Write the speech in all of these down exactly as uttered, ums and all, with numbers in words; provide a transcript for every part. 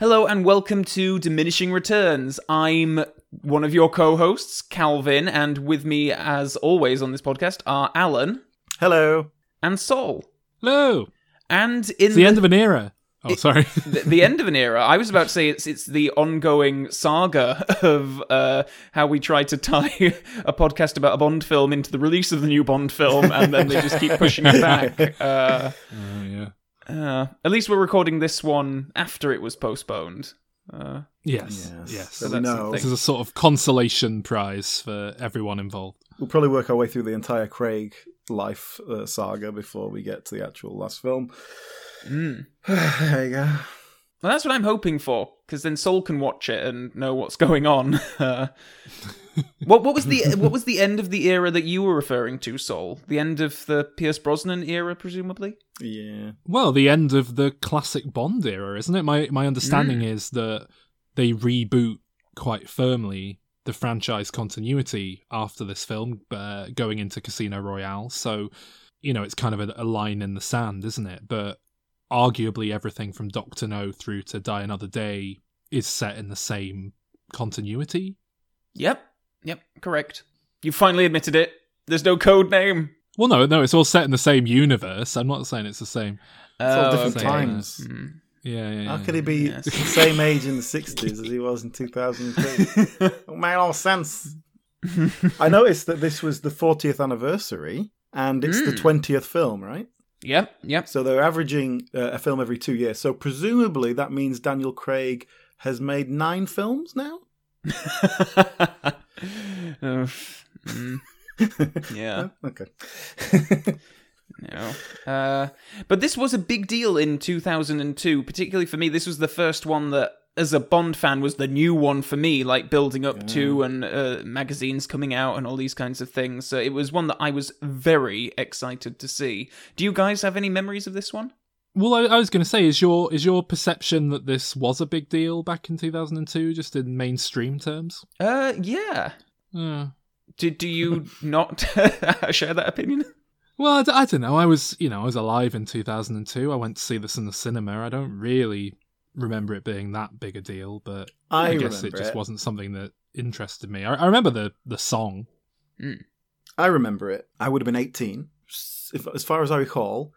Hello and welcome to Diminishing Returns. I'm one of your co-hosts, Calvin, and with me, as always on this podcast, are Alan. Hello. And Sol. Hello. And in it's the, the end of an era. Oh, it, sorry. the, the end of an era. I was about to say it's it's the ongoing saga of uh, how we try to tie a podcast about a Bond film into the release of the new Bond film, and then they just keep pushing it back. Uh, oh, yeah. Uh, at least we're recording this one after it was postponed. Uh, yes, yes. yes. So that's no. This is a sort of consolation prize for everyone involved. We'll probably work our way through the entire Craig life uh, saga before we get to the actual last film. Mm. There you go. Well, that's what I'm hoping for, because then Sol can watch it and know what's going on. Uh, what, what was the what was the end of the era that you were referring to, Sol? The end of the Pierce Brosnan era, presumably? Yeah. Well, the end of the classic Bond era, isn't it? My my understanding mm. is that they reboot quite firmly the franchise continuity after this film, uh, going into Casino Royale. So, you know, it's kind of a, a line in the sand, isn't it? But arguably everything from Doctor No through to Die Another Day is set in the same continuity. Yep. Yep. Correct. You finally admitted it. There's no code name. Well, no, no, it's all set in the same universe. I'm not saying it's the same. It's all oh, different okay. times. Mm. Yeah, yeah, yeah. How could he be yes. the same age in the sixties as he was in two thousand three? It made all sense. I noticed that this was the fortieth anniversary, and it's mm. the twentieth film, right? Yep, yep. So they're averaging uh, a film every two years. So presumably that means Daniel Craig has made nine films now? uh, mm. Yeah. Okay. no. Uh, but this was a big deal in two thousand two, particularly for me. This was the first one that, as a Bond fan, was the new one for me, like building up yeah. to and uh, magazines coming out and all these kinds of things. So it was one that I was very excited to see. Do you guys have any memories of this one? Well, I, I was going to say, is your is your perception that this was a big deal back in two thousand two, just in mainstream terms? Uh, yeah. Yeah. Do, do you not share that opinion? Well, I, d- I don't know. I was, you know, I was alive in two thousand two. I went to see this in the cinema. I don't really remember it being that big a deal, but I, I guess it just it. wasn't something that interested me. I, I remember the, the song. Mm. I remember it. I would have been eighteen. If, as far as I recall,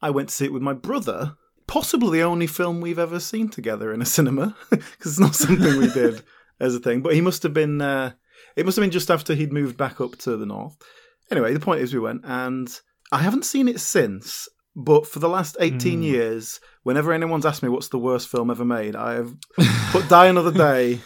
I went to see it with my brother. Possibly the only film we've ever seen together in a cinema, because it's not something we did as a thing. But he must have been... Uh, It must have been just after he'd moved back up to the north. Anyway, the point is we went, and I haven't seen it since, but for the last eighteen mm. years, whenever anyone's asked me what's the worst film ever made, I've put Die Another Day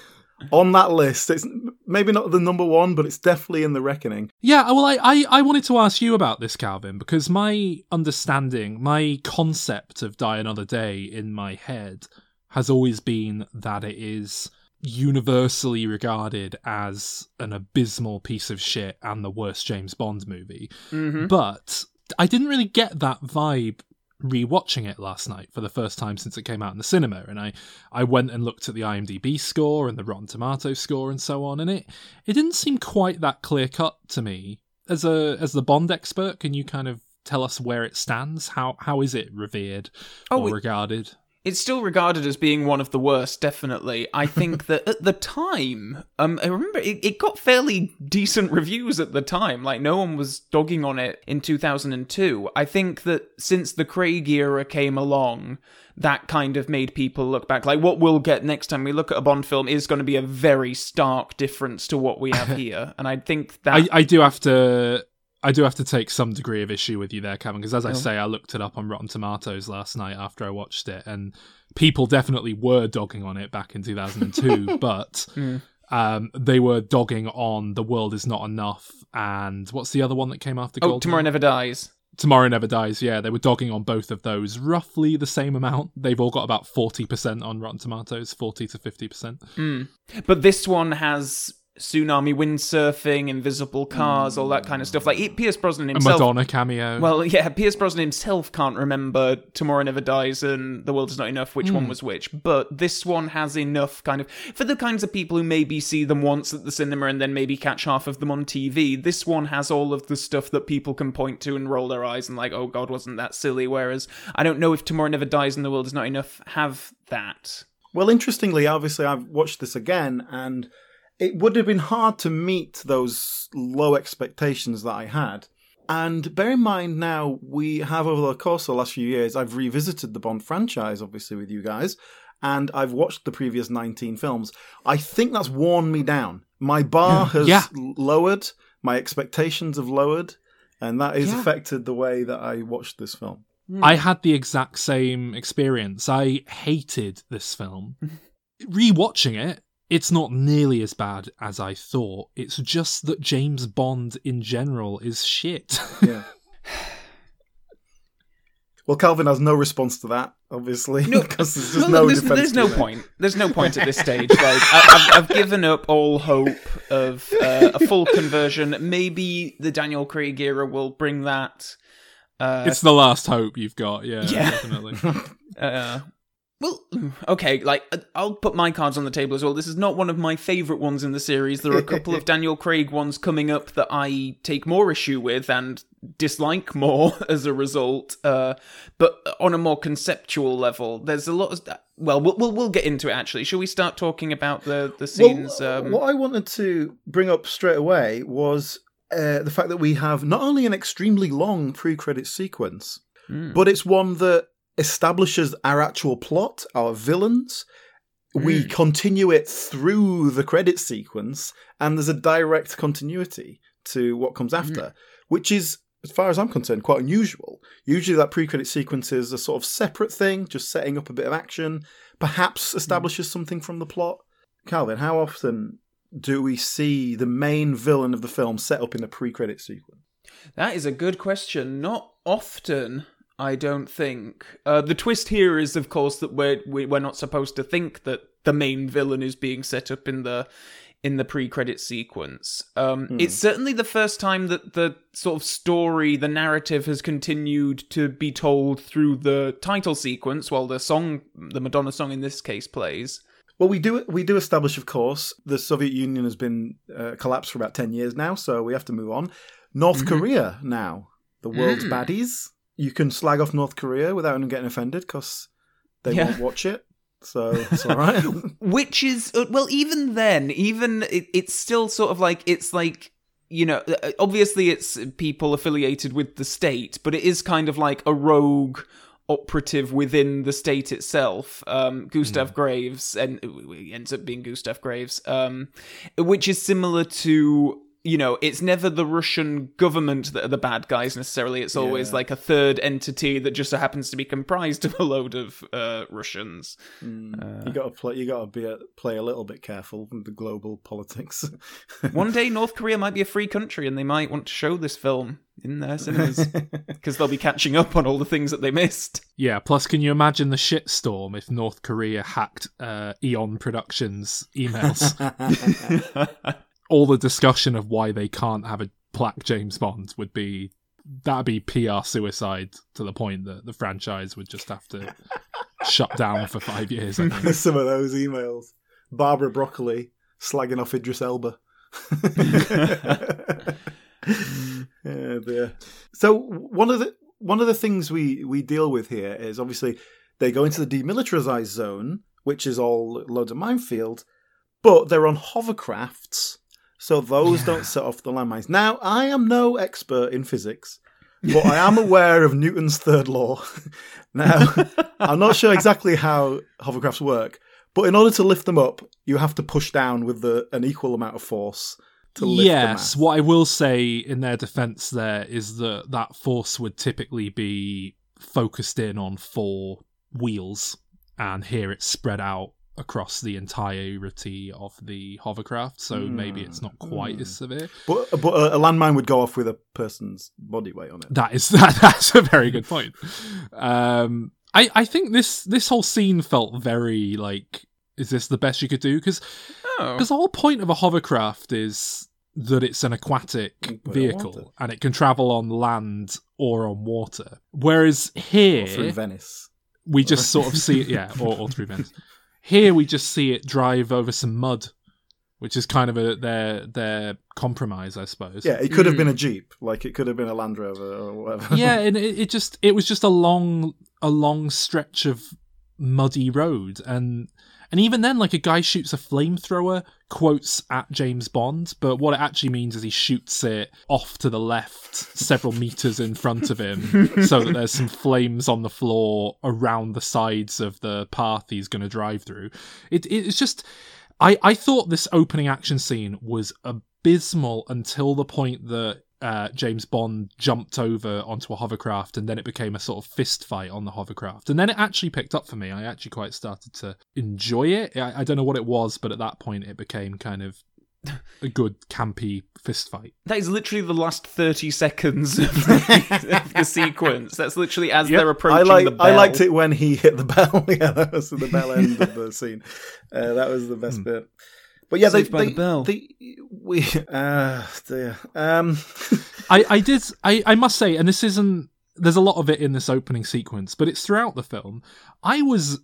on that list. It's maybe not the number one, but it's definitely in the reckoning. Yeah, well, I, I, I wanted to ask you about this, Calvin, because my understanding, my concept of Die Another Day in my head has always been that it is universally regarded as an abysmal piece of shit and the worst James Bond movie. Mm-hmm. But I didn't really get that vibe rewatching it last night for the first time since it came out in the cinema. And I, I went and looked at the IMDb score and the Rotten Tomatoes score and so on, and it, it didn't seem quite that clear cut to me. As a as the Bond expert, can you kind of tell us where it stands? How how is it revered oh, or we- regarded? It's still regarded as being one of the worst, definitely. I think that at the time, um, I remember it, it got fairly decent reviews at the time. Like, no one was dogging on it in two thousand two. I think that since the Craig era came along, that kind of made people look back. Like, what we'll get next time we look at a Bond film is going to be a very stark difference to what we have here. And I think that... I, I do have to... I do have to take some degree of issue with you there, Cameron, because as I say, I looked it up on Rotten Tomatoes last night after I watched it, and people definitely were dogging on it back in two thousand two, but mm. um, they were dogging on The World Is Not Enough, and what's the other one that came after? Oh, Goldfinger? Tomorrow Never Dies. Tomorrow Never Dies, yeah. They were dogging on both of those, roughly the same amount. They've all got about forty percent on Rotten Tomatoes, forty to fifty percent. Mm. But this one has... tsunami windsurfing, invisible cars, all that kind of stuff. Like, it, Pierce Brosnan himself... A Madonna cameo. Well, yeah, Pierce Brosnan himself can't remember Tomorrow Never Dies and The World Is Not Enough, which mm. one was which. But this one has enough kind of... For the kinds of people who maybe see them once at the cinema and then maybe catch half of them on T V, this one has all of the stuff that people can point to and roll their eyes and like, oh God, wasn't that silly? Whereas I don't know if Tomorrow Never Dies and The World Is Not Enough have that. Well, interestingly, obviously, I've watched this again, and it would have been hard to meet those low expectations that I had. And bear in mind now, we have, over the course of the last few years, I've revisited the Bond franchise, obviously, with you guys, and I've watched the previous nineteen films. I think that's worn me down. My bar has yeah. lowered, my expectations have lowered, and that has yeah. affected the way that I watched this film. I had the exact same experience. I hated this film. Rewatching it, it's not nearly as bad as I thought. It's just that James Bond in general is shit. Yeah. Well, Calvin has no response to that, obviously. No, because there's just no, no there's, there's no point. There's no point at this stage. Like, I, I've, I've given up all hope of uh, a full conversion. Maybe the Daniel Craig era will bring that. Uh, it's the last hope you've got, yeah, yeah. definitely. uh, well, okay, like, I'll put my cards on the table as well. This is not one of my favourite ones in the series. There are a couple of Daniel Craig ones coming up that I take more issue with and dislike more as a result. Uh, but on a more conceptual level, there's a lot of... Well, we'll, we'll, we'll get into it, actually. Shall we start talking about the, the scenes? Well, um... what I wanted to bring up straight away was... Uh, the fact that we have not only an extremely long pre-credits sequence, mm. but it's one that establishes our actual plot, our villains. Mm. We continue it through the credit sequence, and there's a direct continuity to what comes after, mm. which is, as far as I'm concerned, quite unusual. Usually that pre-credit sequence is a sort of separate thing, just setting up a bit of action, perhaps establishes mm. something from the plot. Calvin, how often... do we see the main villain of the film set up in a pre-credit sequence? That is a good question. Not often, I don't think. Uh, the twist here is, of course, that we're we're not supposed to think that the main villain is being set up in the in the pre-credit sequence. Um, mm. It's certainly the first time that the sort of story, the narrative, has continued to be told through the title sequence, while the song, the Madonna song in this case, plays. Well, we do we do establish, of course, the Soviet Union has been uh, collapsed for about ten years now, so we have to move on. North mm-hmm. Korea now, the world's mm. baddies. You can slag off North Korea without them getting offended because they yeah. won't watch it, so it's all right. Which is, well, even then, even it, it's still sort of like, it's like, you know, obviously it's people affiliated with the state, but it is kind of like a rogue... operative within the state itself, um, Gustav yeah. Graves, and it ends up being Gustav Graves, um, which is similar to, you know, it's never the Russian government that are the bad guys necessarily. It's always yeah. like a third entity that just so happens to be comprised of a load of uh, Russians. Mm. Uh, you got to play. You got to be a, play a little bit careful with the global politics. One day, North Korea might be a free country, and they might want to show this film in their cinemas because they'll be catching up on all the things that they missed. Yeah. Plus, can you imagine the shitstorm if North Korea hacked uh, Eon Productions' emails? All the discussion of why they can't have a plaque James Bond would be, that'd be P R suicide to the point that the franchise would just have to shut down for five years. I think. Some of those emails. Barbara Broccoli slagging off Idris Elba. Yeah, dear. So one of the one of the things we, we deal with here is obviously they go into the demilitarized zone, which is all loads of minefield, but they're on hovercrafts. So those yeah. don't set off the landmines. Now, I am no expert in physics, but I am aware of Newton's third law. Now, I'm not sure exactly how hovercrafts work, but in order to lift them up, you have to push down with the, an equal amount of force to lift yes, them up. Yes, what I will say in their defence there is that that force would typically be focused in on four wheels, and here it's spread out across the entirety of the hovercraft, so mm. maybe it's not quite mm. as severe. But, but a, a landmine would go off with a person's body weight on it. That is that, that's a very good point. Um, I I think this this whole scene felt very like, is this the best you could do? Because oh. the whole point of a hovercraft is that it's an aquatic vehicle and it can travel on land or on water. Whereas here, or through Venice, we just sort of see it, yeah, or, or through Venice. Here we just see it drive over some mud, which is kind of a, their their compromise, I suppose. Yeah, it could have been a Jeep, like it could have been a Land Rover or whatever. Yeah, and it, it just it was just a long a long stretch of muddy road, and And even then, like, a guy shoots a flamethrower, quotes at James Bond, but what it actually means is he shoots it off to the left several meters in front of him so that there's some flames on the floor around the sides of the path he's going to drive through. It, it, it's just... I, I thought this opening action scene was abysmal until the point that Uh, James Bond jumped over onto a hovercraft, and then it became a sort of fist fight on the hovercraft, and then it actually picked up for me. I actually quite started to enjoy it. I, I don't know what it was, but at that point it became kind of a good campy fist fight. That is literally the last thirty seconds of the, of the sequence. That's literally as yep. they're approaching I like, the bell. I liked it when he hit the bell. Yeah, that was the bell end of the scene. Uh, that was the best mm. bit. But yeah, they, by they, the bell. They, we, uh, dear. Um. I, I did, I, I must say, and this isn't, there's a lot of it in this opening sequence, but it's throughout the film. I was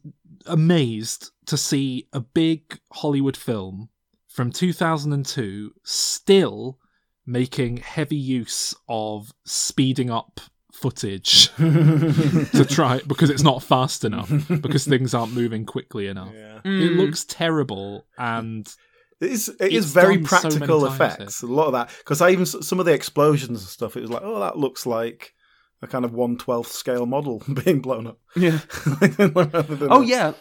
amazed to see a big Hollywood film from two thousand two still making heavy use of speeding up footage to try, because it's not fast enough, because things aren't moving quickly enough. Yeah. Mm. It looks terrible, and... It is, it is very practical so effects, here. A lot of that. Because I even some of the explosions and stuff, it was like, oh, that looks like a kind of one twelfth scale model being blown up. Yeah. oh, yeah.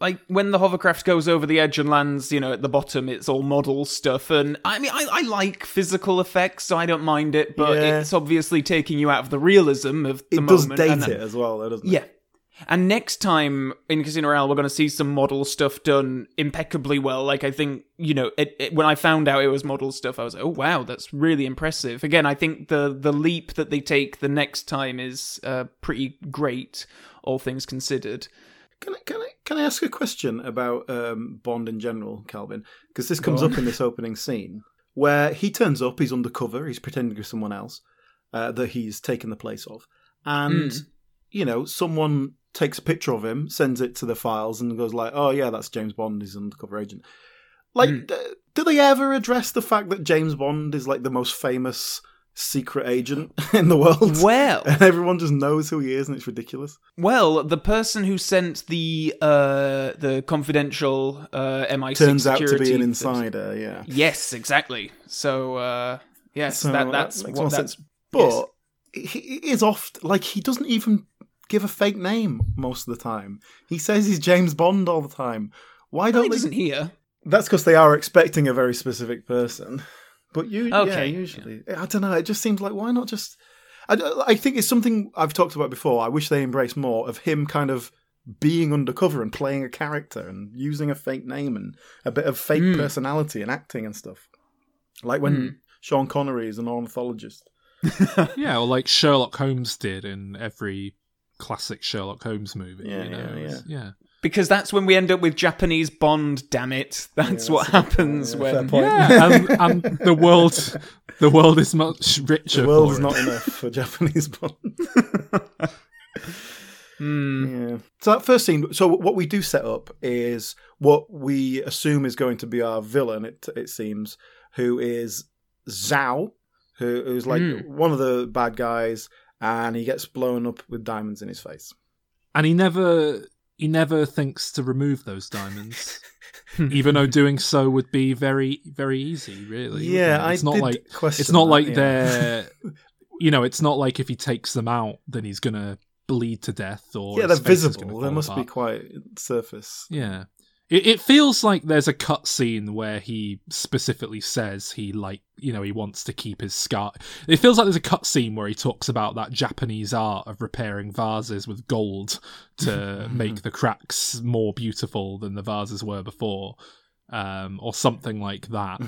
Like, when the hovercraft goes over the edge and lands, you know, at the bottom, it's all model stuff. And, I mean, I, I like physical effects, so I don't mind it. But yeah. it's obviously taking you out of the realism of the it moment. It does date and then, it as well, though, doesn't it? Yeah. And next time in Casino Royale, we're going to see some model stuff done impeccably well. Like, I think, you know, it, it, when I found out it was model stuff, I was like, oh, wow, that's really impressive. Again, I think the, the leap that they take the next time is uh, pretty great, all things considered. Can I, can I, can I ask a question about um, Bond in general, Calvin? Because this comes up in this opening scene where he turns up, he's undercover, he's pretending to be someone else uh, that he's taken the place of. And, mm. you know, someone... takes a picture of him, sends it to the files, and goes like, oh yeah, that's James Bond, he's an undercover agent. Like, mm. d- do they ever address the fact that James Bond is like the most famous secret agent in the world? Well... And everyone just knows who he is, and it's ridiculous. Well, the person who sent the uh, the confidential uh, M I six turns out to be an insider, thing. Yeah. Yes, exactly. So, uh, yes, so that, that's that what that's... Sense. But yes. he is oft... Like, he doesn't even... give a fake name most of the time. He says he's James Bond all the time. Why don't no, he doesn't they... hear. That's because they are expecting a very specific person. But you, okay. yeah, usually. Yeah. I don't know. It just seems like, why not just... I, I think it's something I've talked about before. I wish they embraced more of him kind of being undercover and playing a character and using a fake name and a bit of fake mm. personality and acting and stuff. Like when mm. Sean Connery is an ornithologist. yeah, or like Sherlock Holmes did in every... classic Sherlock Holmes movie. Yeah, you know? yeah, yeah. yeah. Because that's when we end up with Japanese Bond, damn it. That's, yeah, that's what happens yeah, when... Yeah, and, and the world the world is much richer. The world is not enough for Japanese Bond. mm. yeah. So that first scene, so what we do set up is what we assume is going to be our villain, it, it seems, who is Zao, who, who's like mm. one of the bad guys... And he gets blown up with diamonds in his face. And he never he never thinks to remove those diamonds, even though doing so would be very, very easy, really. Yeah, it's I not did like question It's not that, like yeah. they're... You know, it's not like if he takes them out, then he's going to bleed to death. Or yeah, they're visible. They must apart. be quite surface. Yeah. It, it feels like there's a cutscene where he specifically says he like you know he wants to keep his scar. It feels like there's a cutscene where he talks about that Japanese art of repairing vases with gold to make the cracks more beautiful than the vases were before, um, or something like that.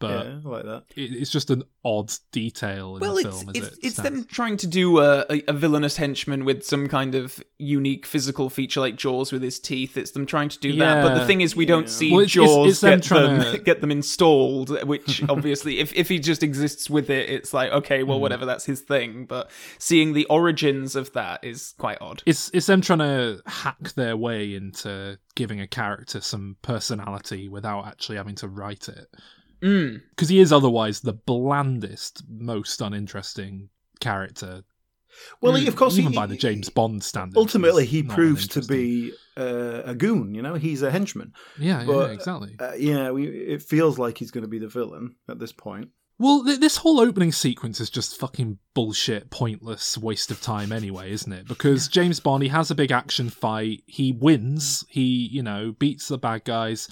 But yeah, I like that. It, it's just an odd detail in well, the film. Well, it's, it's, it it's them trying to do a, a, a villainous henchman with some kind of unique physical feature like Jaws with his teeth. It's them trying to do yeah. that. But the thing is, we yeah. don't see well, it's, Jaws it's, it's them get, them, to... get them installed, which obviously, if, if he just exists with it, it's like, okay, well, mm. whatever, that's his thing. But seeing the origins of that is quite odd. It's, it's them trying to hack their way into giving a character some personality without actually having to write it. Because mm. he is otherwise the blandest, most uninteresting character Well, mm, he, of course, even he, by the James Bond standard, ultimately he proves to be uh, a goon. You know, he's a henchman. Yeah, but, yeah, exactly. Uh, yeah, we, it feels like he's going to be the villain at this point. Well, th- this whole opening sequence is just fucking bullshit, pointless waste of time anyway, isn't it? Because James Bond, he has a big action fight, he wins, he, you know, beats the bad guys.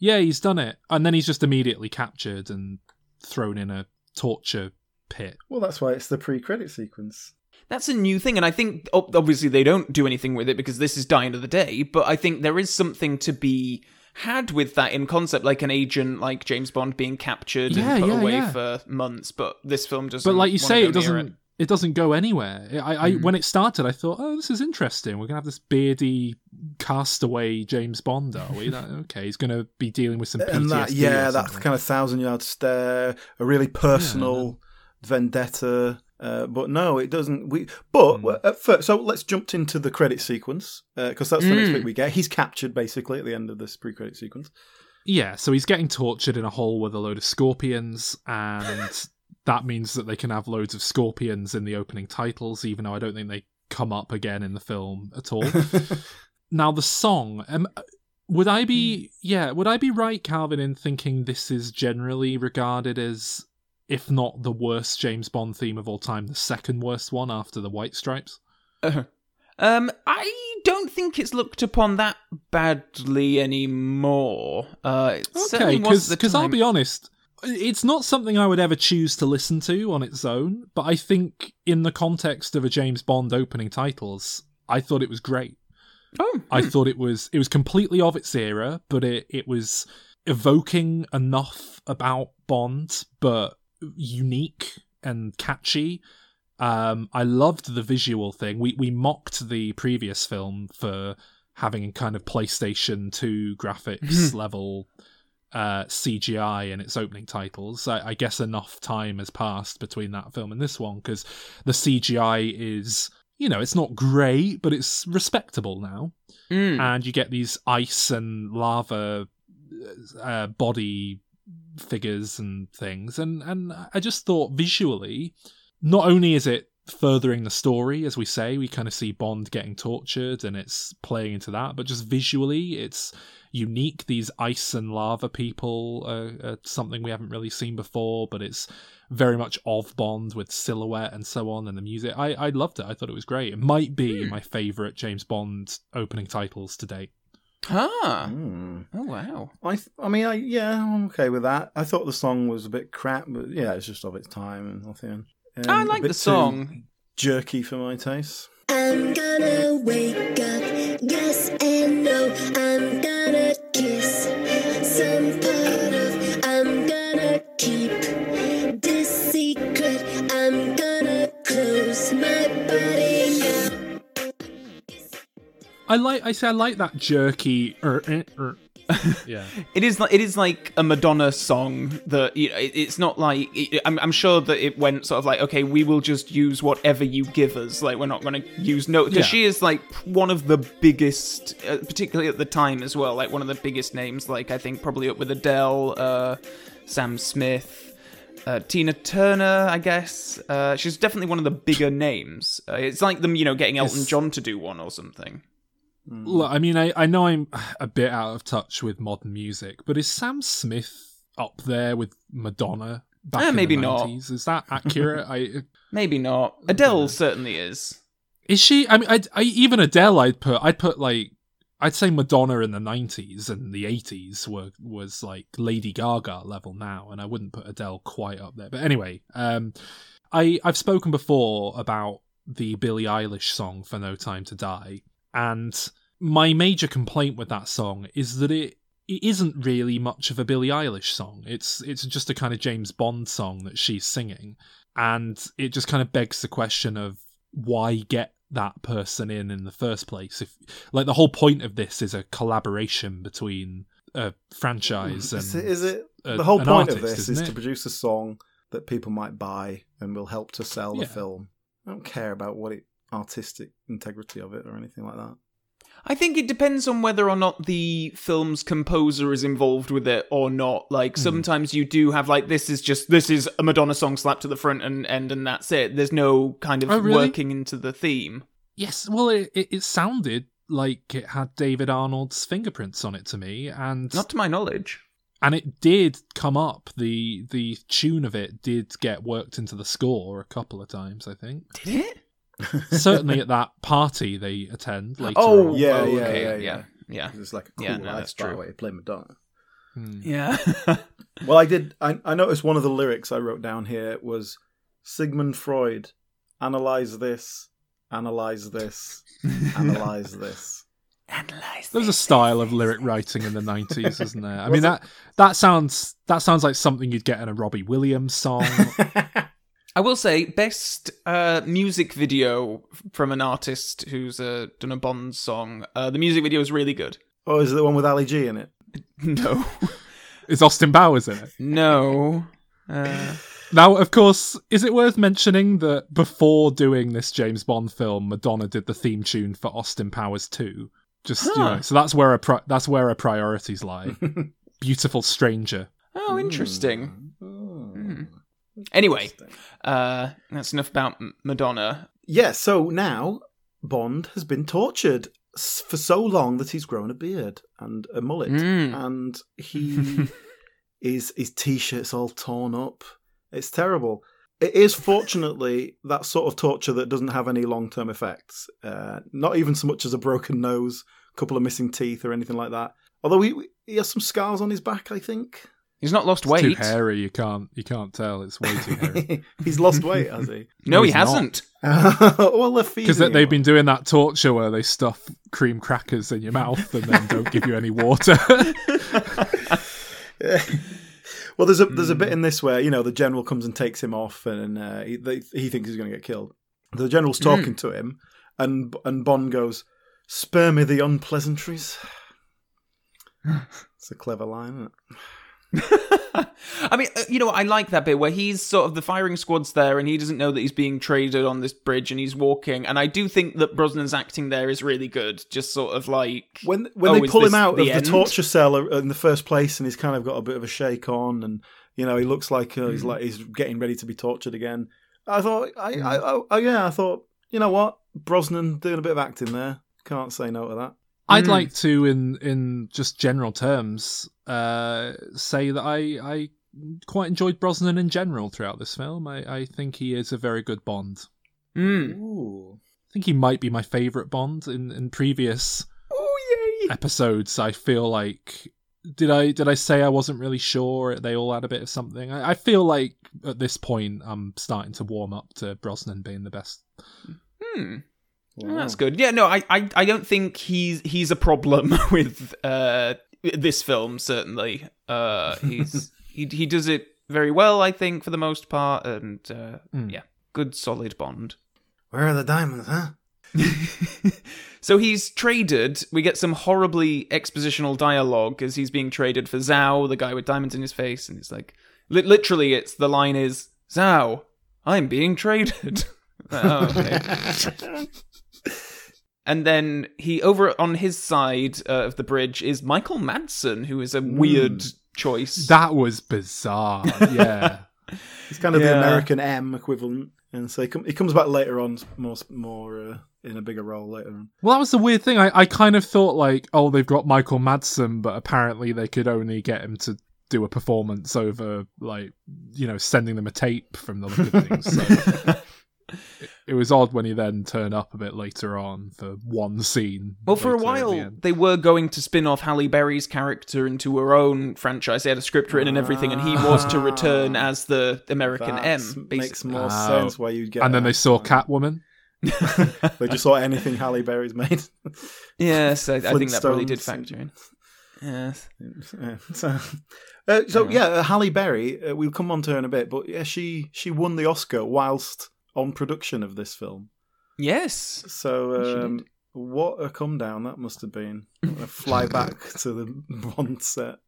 Yeah, he's done it. And then he's just immediately captured and thrown in a torture pit. Well, that's why it's the pre-credit sequence. That's a new thing, and I think, obviously, they don't do anything with it because this is Die Another Day, but I think there is something to be had with that in concept, like an agent like James Bond being captured yeah, and put yeah, away yeah. for months, but this film doesn't. But like you say, it doesn't. It. it doesn't go anywhere. I, I mm. when it started, I thought, oh, this is interesting. We're gonna have this beardy castaway James Bond, are we? That, okay, he's gonna be dealing with some P T S D. And that, yeah, that kind of thousand yard stare, a really personal yeah. vendetta. Uh, but no, it doesn't. We but mm. at first, so let's jump into the credit sequence because uh, that's the mm. next bit we get. He's captured basically at the end of this pre-credit sequence. Yeah, so he's getting tortured in a hole with a load of scorpions, and that means that they can have loads of scorpions in the opening titles, even though I don't think they come up again in the film at all. Now the song. Um, would I be? Yeah, would I be right, Calvin, in thinking this is generally regarded as, if not the worst James Bond theme of all time, the second worst one after the White Stripes? Uh-huh. Um, I don't think it's looked upon that badly anymore. Uh, it okay, because I'll be honest, it's not something I would ever choose to listen to on its own, but I think in the context of a James Bond opening titles, I thought it was great. Oh. I hmm. thought it was it was completely of its era, but it, it was evoking enough about Bond, but unique and catchy. um I loved the visual thing. We we mocked the previous film for having kind of PlayStation two graphics level uh C G I in its opening titles. I, I guess enough time has passed between that film and this one because the C G I is, you know, it's not great, but it's respectable now. mm. And you get these ice and lava uh, body figures and things, and and I just thought visually, not only is it furthering the story, as we say, we kind of see Bond getting tortured and it's playing into that, but just visually it's unique. These ice and lava people are, are something we haven't really seen before, but it's very much of Bond with silhouette and so on, and the music. I, I loved it. I thought it was great. It might be mm. my favourite James Bond opening titles to date. Ah! Mm. Oh wow! I, th- I mean, I yeah, I'm okay with that. I thought the song was a bit crap, but yeah, it's just of its time and nothing. Um, I like the song. Jerky for my taste. I'm gonna wake up, yes and no. I'm gonna kiss some part of. I'm gonna keep this secret. I'm gonna close my body now. I like. I say I like that jerky. Er, er, er. Yeah, it is. Like, it is like a Madonna song that, you know, it, it's not like. It, I'm, I'm sure that it went sort of like, okay, we will just use whatever you give us. Like, we're not going to use no. Because yeah. she is like one of the biggest, uh, particularly at the time as well. Like one of the biggest names. Like I think probably up with Adele, uh, Sam Smith. Uh, Tina Turner, I guess. Uh, she's definitely one of the bigger names. Uh, it's like them, you know, getting Elton yes. John to do one or something. Mm. Look, I mean, I, I know I'm a bit out of touch with modern music, but is Sam Smith up there with Madonna back eh, in maybe the nineties? Not. Is that accurate? I maybe not. Adele yeah. certainly is. Is she? I mean, I, I even Adele, I'd put, I'd put like, I'd say Madonna in the nineties and the eighties were was like Lady Gaga level now, and I wouldn't put Adele quite up there. But anyway, um, I I've spoken before about the Billie Eilish song for No Time to Die. And my major complaint with that song is that it, it isn't really much of a Billie Eilish song. It's it's just a kind of James Bond song that she's singing. And it just kind of begs the question of why get that person in in the first place? If like the whole point of this is a collaboration between a franchise and is it, is it a, the whole point artist, of this is it? to produce a song that people might buy and will help to sell the yeah. film. I don't care about what it artistic integrity of it or anything like that. I think it depends on whether or not the film's composer is involved with it or not. Like, mm. sometimes you do have, like, this is just, this is a Madonna song slapped to the front and end, and that's it. There's no kind of oh, really? working into the theme. Yes, well, it, it, it sounded like it had David Arnold's fingerprints on it to me, and... Not to my knowledge. And it did come up, the the tune of it did get worked into the score a couple of times, I think. Did it? Certainly at that party they attend later oh, on. Yeah, oh, yeah, okay. yeah, yeah, yeah, yeah. It's like a cool, yeah, no, that's true. way to play Madonna. Hmm. Yeah. Well, I did. I, I noticed one of the lyrics I wrote down here was Sigmund Freud, analyze this, analyze this, analyze this. Analyze. There's a style of lyric writing in the nineties, isn't there? I mean, that that sounds that sounds like something you'd get in a Robbie Williams song. I will say, best uh, music video from an artist who's uh, done a Bond song. Uh, the music video is really good. Oh, is it the one with Ali G in it? No. Is Austin Powers in it? No. Uh... Now, of course, is it worth mentioning that before doing this James Bond film, Madonna did the theme tune for Austin Powers two? Just, huh. you know, so that's where her pri- that's where her priorities lie. Beautiful Stranger. Oh, interesting. Mm. Mm. Anyway, uh, that's enough about Madonna. Yeah, so now Bond has been tortured for so long that he's grown a beard and a mullet. Mm. And he is his T-shirt's all torn up. It's terrible. It is, fortunately, that sort of torture that doesn't have any long-term effects. Uh, not even so much as a broken nose, a couple of missing teeth or anything like that. Although he, he has some scars on his back, I think. He's not lost it's weight. Too hairy, you can't you can't tell. It's way too hairy. He's lost weight, has he? No, no he hasn't. Well, they're feeding him. Because they've been doing that torture where they stuff cream crackers in your mouth and then don't give you any water. Yeah. Well, there's a there's a bit in this where, you know, the general comes and takes him off, and uh, he they, he thinks he's going to get killed. The general's talking mm. to him, and and Bond goes, "Spare me the unpleasantries." It's a clever line, isn't it? I mean, you know, I like that bit where he's sort of the firing squad's there and he doesn't know that he's being traded on this bridge and he's walking. And I do think that Brosnan's acting there is really good. Just sort of like... When when oh, they pull him out the of end? the torture cell in the first place and he's kind of got a bit of a shake on and, you know, he looks like uh, he's mm. like he's getting ready to be tortured again. I thought, I, I, I, oh yeah, I thought, you know what? Brosnan doing a bit of acting there. Can't say no to that. I'd mm. like to, in in just general terms, uh, say that I, I quite enjoyed Brosnan in general throughout this film. I, I think he is a very good Bond. Mm. Ooh. I think he might be my favourite Bond. In, in previous Ooh, episodes, I feel like... Did I did I say I wasn't really sure? They all had a bit of something. I, I feel like at this point I'm starting to warm up to Brosnan being the best. Hmm. Wow. That's good. Yeah, no, I, I, I don't think he's he's a problem with uh, this film. Certainly, uh, he's he he does it very well, I think, for the most part, and uh, mm. yeah, good solid Bond. Where are the diamonds, huh? So he's traded. We get some horribly expositional dialogue as he's being traded for Zao, the guy with diamonds in his face, and it's like li- literally, it's the line is Zao, I'm being traded. Oh, okay. And then he, over on his side uh, of the bridge, is Michael Madsen, who is a weird mm. choice. That was bizarre, yeah. He's kind of yeah. the American M equivalent. And so he, com- he comes back later on, more, more uh, in a bigger role later on. Well, that was the weird thing. I, I kind of thought, like, oh, they've got Michael Madsen, but apparently they could only get him to do a performance over, like, you know, sending them a tape from the look of things. So... It was odd when he then turned up a bit later on for one scene. Well, for a while, the they were going to spin off Halle Berry's character into her own franchise. They had a script written ah, and everything, and he was to return as the American M. Basically. Makes more oh. sense why you'd get. And then they saw Catwoman. They just saw anything Halle Berry's made. Yes, I, I think that really did factor in. Yes. So, uh, so yeah, Halle Berry. Uh, we'll come on to her in a bit, but yeah, she she won the Oscar whilst. On production of this film. Yes. So um, what a come down that must have been. A fly back to the Bond set.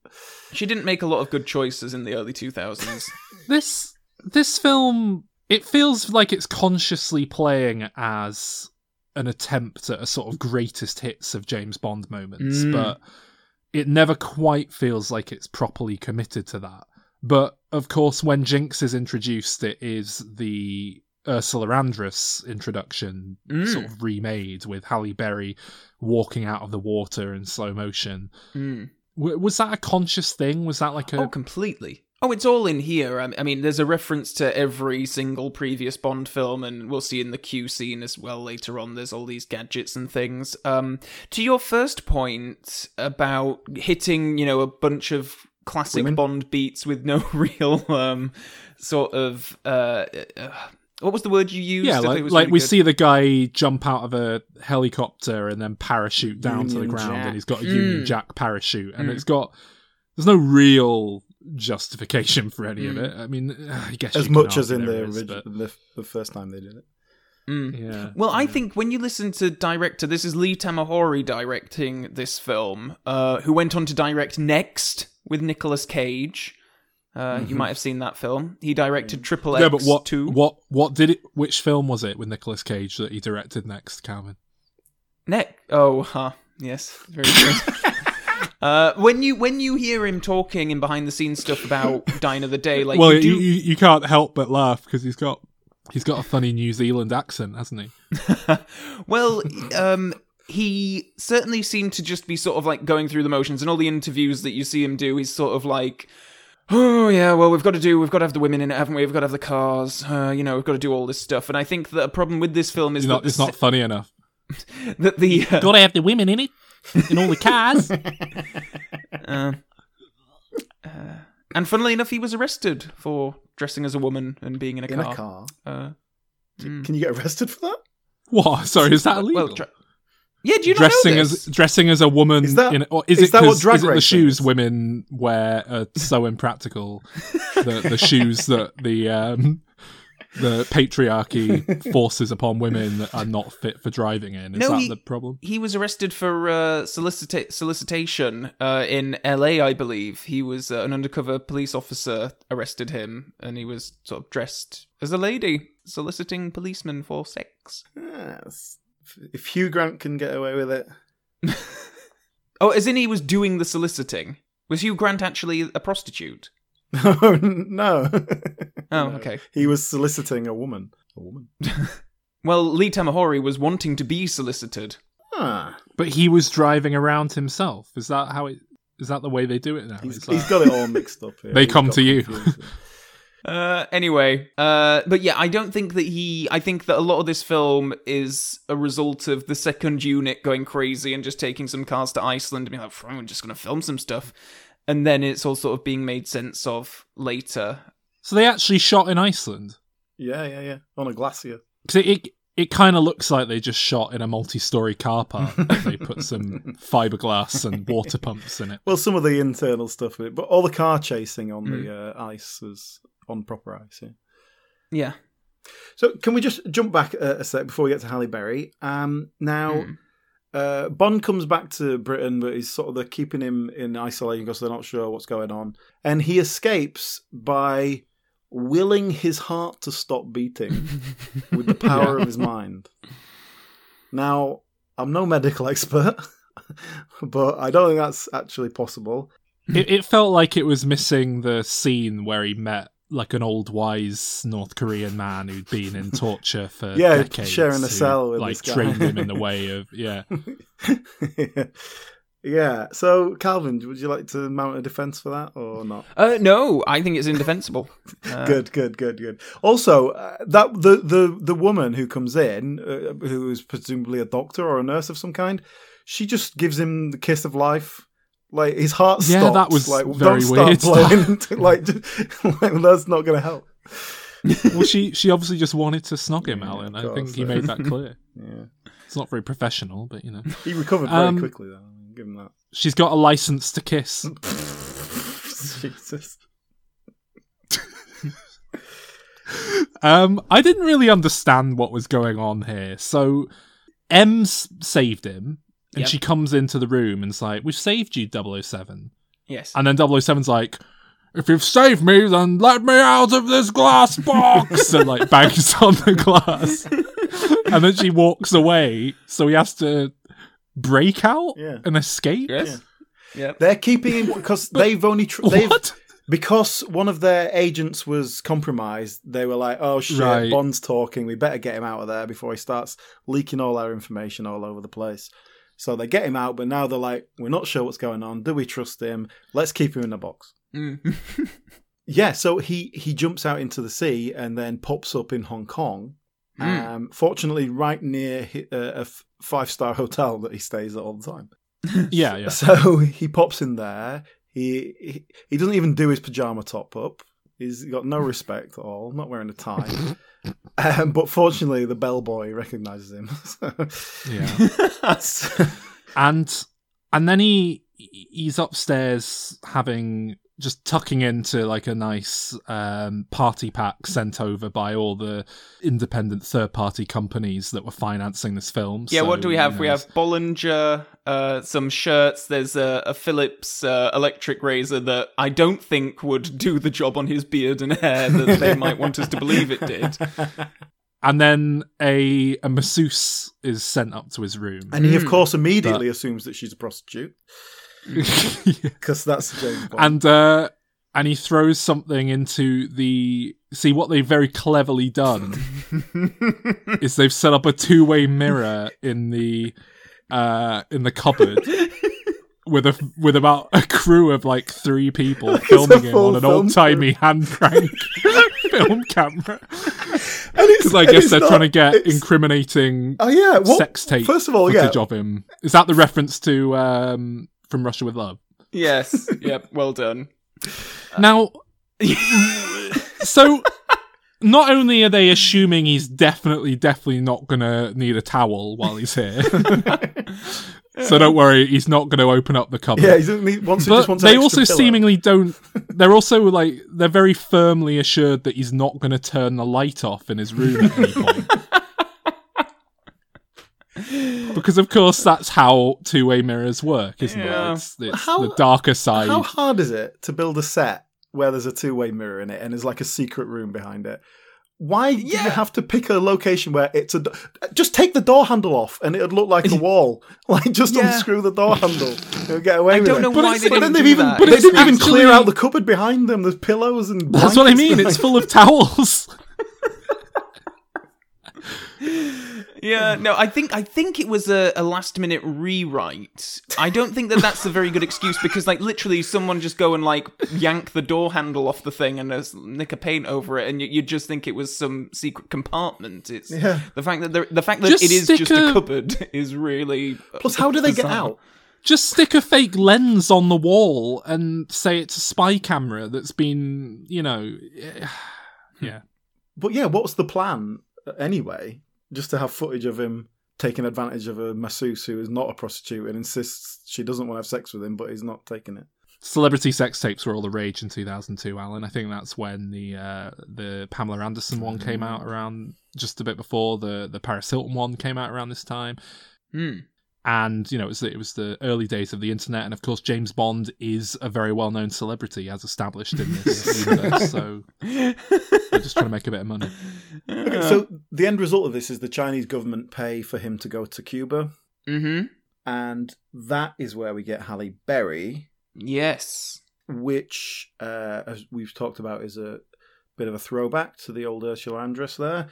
She didn't make a lot of good choices in the early two thousands. This this film, it feels like it's consciously playing as an attempt at a sort of greatest hits of James Bond moments, mm. but it never quite feels like it's properly committed to that. But of course, when Jinx is introduced, it is the Ursula Andress introduction mm. sort of remade, with Halle Berry walking out of the water in slow motion. Mm. W- was that a conscious thing? Was that like a... Oh, completely. Oh, it's all in here. I mean, there's a reference to every single previous Bond film, and we'll see in the Q scene as well later on, there's all these gadgets and things. Um, to your first point about hitting, you know, a bunch of classic Women? Bond beats with no real um, sort of... Uh, uh, what was the word you used? Yeah, like, like really we good. see the guy jump out of a helicopter and then parachute down Union to the ground, Jack. And he's got a mm. Union Jack parachute, and mm. it's got... There's no real... justification for any mm. of it. I mean, I guess as much as in the is, original, but... the, the first time they did it. Mm. Yeah. Well, yeah. I think when you listen to director, this is Lee Tamahori directing this film, uh, who went on to direct Next with Nicolas Cage. Uh, mm-hmm. You might have seen that film. He directed Triple yeah. X. Yeah, but what? Two. What? What did it? Which film was it with Nicolas Cage that he directed next, Calvin? Next. Oh, huh. Yes. Very good. Uh, when you when you hear him talking in behind the scenes stuff about Die Another Day, like well, you, do... you, you can't help but laugh because he's got he's got a funny New Zealand accent, hasn't he? Well, um, he certainly seemed to just be sort of like going through the motions, and all the interviews that you see him do, he's sort of like, oh yeah, well we've got to do, we've got to have the women in it, haven't we? We've got to have the cars, uh, you know, we've got to do all this stuff. And I think that a problem with this film is not, that it's not funny enough. That the uh... got to have the women in it. In all the cars. uh, uh, and funnily enough, he was arrested for dressing as a woman and being in a in car. A car? Uh, mm. Can you get arrested for that? What? Sorry, is that illegal? Well, tra- yeah, do you dressing not know this? As, dressing as a woman... Is that, in, or is is it that what drag is it the shoes is? Women wear are so impractical? the, the shoes that the... Um, the patriarchy forces upon women that are not fit for driving in. Is no, that he, the problem? He was arrested for uh, solicita- solicitation uh, in L A, I believe. He was uh, an undercover police officer arrested him, and he was sort of dressed as a lady, soliciting policemen for sex. Yes. If Hugh Grant can get away with it. Oh, as in he was doing the soliciting. Was Hugh Grant actually a prostitute? Oh, no. Oh, okay. He was soliciting a woman. A woman. Well, Lee Tamahori was wanting to be solicited. Ah. But he was driving around himself. Is that how it... Is that the way they do it now? He's, he's like, got it all mixed up here. They he's come to you. uh, anyway. Uh, but yeah, I don't think that he... I think that a lot of this film is a result of the second unit going crazy and just taking some cars to Iceland and being like, we're just going to film some stuff. And then it's all sort of being made sense of later. So they actually shot in Iceland? Yeah, yeah, yeah. On a glacier. Because it it, it kind of looks like they just shot in a multi-storey car park. They put some fiberglass and water pumps in it. Well, some of the internal stuff with it. But all the car chasing on mm. the uh, ice was on proper ice, yeah. Yeah. So can we just jump back a, a sec before we get to Halle Berry? Um, now... Mm. Uh, Bond comes back to Britain, but he's sort of they're keeping him in isolation because they're not sure what's going on. And he escapes by willing his heart to stop beating with the power yeah. of his mind. Now, I'm no medical expert, but I don't think that's actually possible. It, it felt like it was missing the scene where he met like an old wise North Korean man who'd been in torture for yeah, decades, sharing a cell with like this guy. Trained him in the way of yeah, yeah. yeah. So Calvin, would you like to mount a defence for that or not? Uh, no, I think it's indefensible. uh, good, good, good, good. Also, uh, that the, the the woman who comes in, uh, who is presumably a doctor or a nurse of some kind, she just gives him the kiss of life. Like, his heart stopped. Yeah, that was like, very weird. like, just, like, that's not going to help. Well, she, she obviously just wanted to snog him, yeah, Alan. I think he made that clear. Yeah. It's not very professional, but, you know. He recovered very um, quickly, though. Give him that. She's got a license to kiss. Jesus. um, I didn't really understand what was going on here. So, M's saved him. And yep. she comes into the room and's like, we've saved you, double oh seven. Yes. And then double oh seven's like, if you've saved me, then let me out of this glass box! And like, bangs on the glass. And then she walks away, so he has to break out yeah. and escape. Yes. Yeah. Yep. They're keeping him because but, they've only tr- they've what? Because one of their agents was compromised. They were like, "Oh shit, right. Bond's talking. We better get him out of there before he starts leaking all our information all over the place." So they get him out, but now they're like, "We're not sure what's going on. Do we trust him? Let's keep him in a box." Mm. Yeah, so he, he jumps out into the sea and then pops up in Hong Kong. Mm. Um, fortunately, right near a five-star hotel that he stays at all the time. Yeah, yeah. So he pops in there. He, he he doesn't even do his pajama top up. He's got no respect at all. Not wearing a tie. um, but fortunately, the bellboy recognises him. So. Yeah. and and then he he's upstairs having. Just tucking into like a nice um, party pack sent over by all the independent third-party companies that were financing this film. Yeah, so, what do we have? You know, we have Bollinger, uh, some shirts. There's a, a Philips uh, electric razor that I don't think would do the job on his beard and hair that they might want us to believe it did. And then a, a masseuse is sent up to his room. And he, of course, immediately but... assumes that she's a prostitute. Because that's James Bond. And uh, and he throws something into the. See, what they've very cleverly done is they've set up a two-way mirror in the uh, in the cupboard with a with about a crew of like three people filming him on an old-timey hand crank film camera. Because I guess they're not, trying to get incriminating oh, yeah, what, sex tape first of all, footage yeah. of him. Is that the reference to? Um, From Russia with Love. Yes. Yep. Well done. Now, so not only are they assuming he's definitely, definitely not going to need a towel while he's here. So don't worry, he's not going to open up the cupboard. Yeah, he doesn't need, wants, but just wants they also pillow. Seemingly don't. They're also like they're very firmly assured that he's not going to turn the light off in his room at any point. Because, of course, that's how two-way mirrors work, isn't yeah. it? It's, it's how, the darker side. How hard is it to build a set where there's a two-way mirror in it and there's like a secret room behind it? Why yeah. do you have to pick a location where it's a... Do- just take the door handle off and it would look like a wall. Like, just yeah. unscrew the door handle and get away I with it. I don't know but why they didn't do that. But they didn't even clear out the cupboard behind them. There's pillows and blankets. That's what I mean. It's full of towels. Yeah, no, I think I think it was a, a last-minute rewrite. I don't think that that's a very good excuse because, like, literally, someone just go and like yank the door handle off the thing and just nick a paint over it, and you, you just think it was some secret compartment. It's yeah. the fact that the, the fact that just it is just a, a cupboard is really plus. How do they bizarre. Get out? Just stick a fake lens on the wall and say it's a spy camera that's been, you know, yeah. But yeah, what's the plan anyway? Just to have footage of him taking advantage of a masseuse who is not a prostitute and insists she doesn't want to have sex with him, but he's not taking it. Celebrity sex tapes were all the rage in two thousand two, Alan. I think that's when the uh, the Pamela Anderson one came out around just a bit before. The, the Paris Hilton one came out around this time. Mm. And, you know, it was, it was the early days of the internet. And, of course, James Bond is a very well-known celebrity, as established in this universe. So they're just trying to make a bit of money. Okay, so the end result of this is the Chinese government pay for him to go to Cuba. Mm-hmm. And that is where we get Halle Berry. Yes. Which, uh, as we've talked about, is a bit of a throwback to the old Ursula Andress there.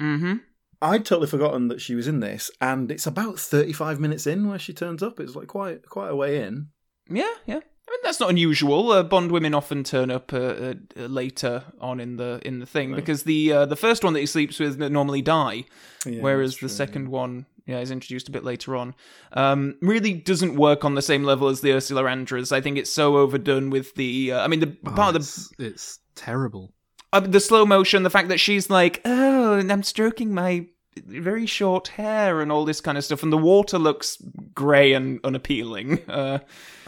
Mm-hmm. I'd totally forgotten that she was in this, and it's about thirty-five minutes in where she turns up. It's like quite quite a way in. Yeah, yeah. I mean, that's not unusual. Uh, Bond women often turn up uh, uh, later on in the in the thing, right. because the uh, the first one that he sleeps with normally die, yeah, whereas true, the second yeah. one yeah is introduced a bit later on. Um, really doesn't work on the same level as the Ursula Andress. I think it's so overdone with the... Uh, I mean, the oh, part it's, of the... It's terrible. Uh, the slow motion, the fact that she's like, oh, and I'm stroking my... very short hair and all this kind of stuff, and the water looks grey and unappealing. Uh,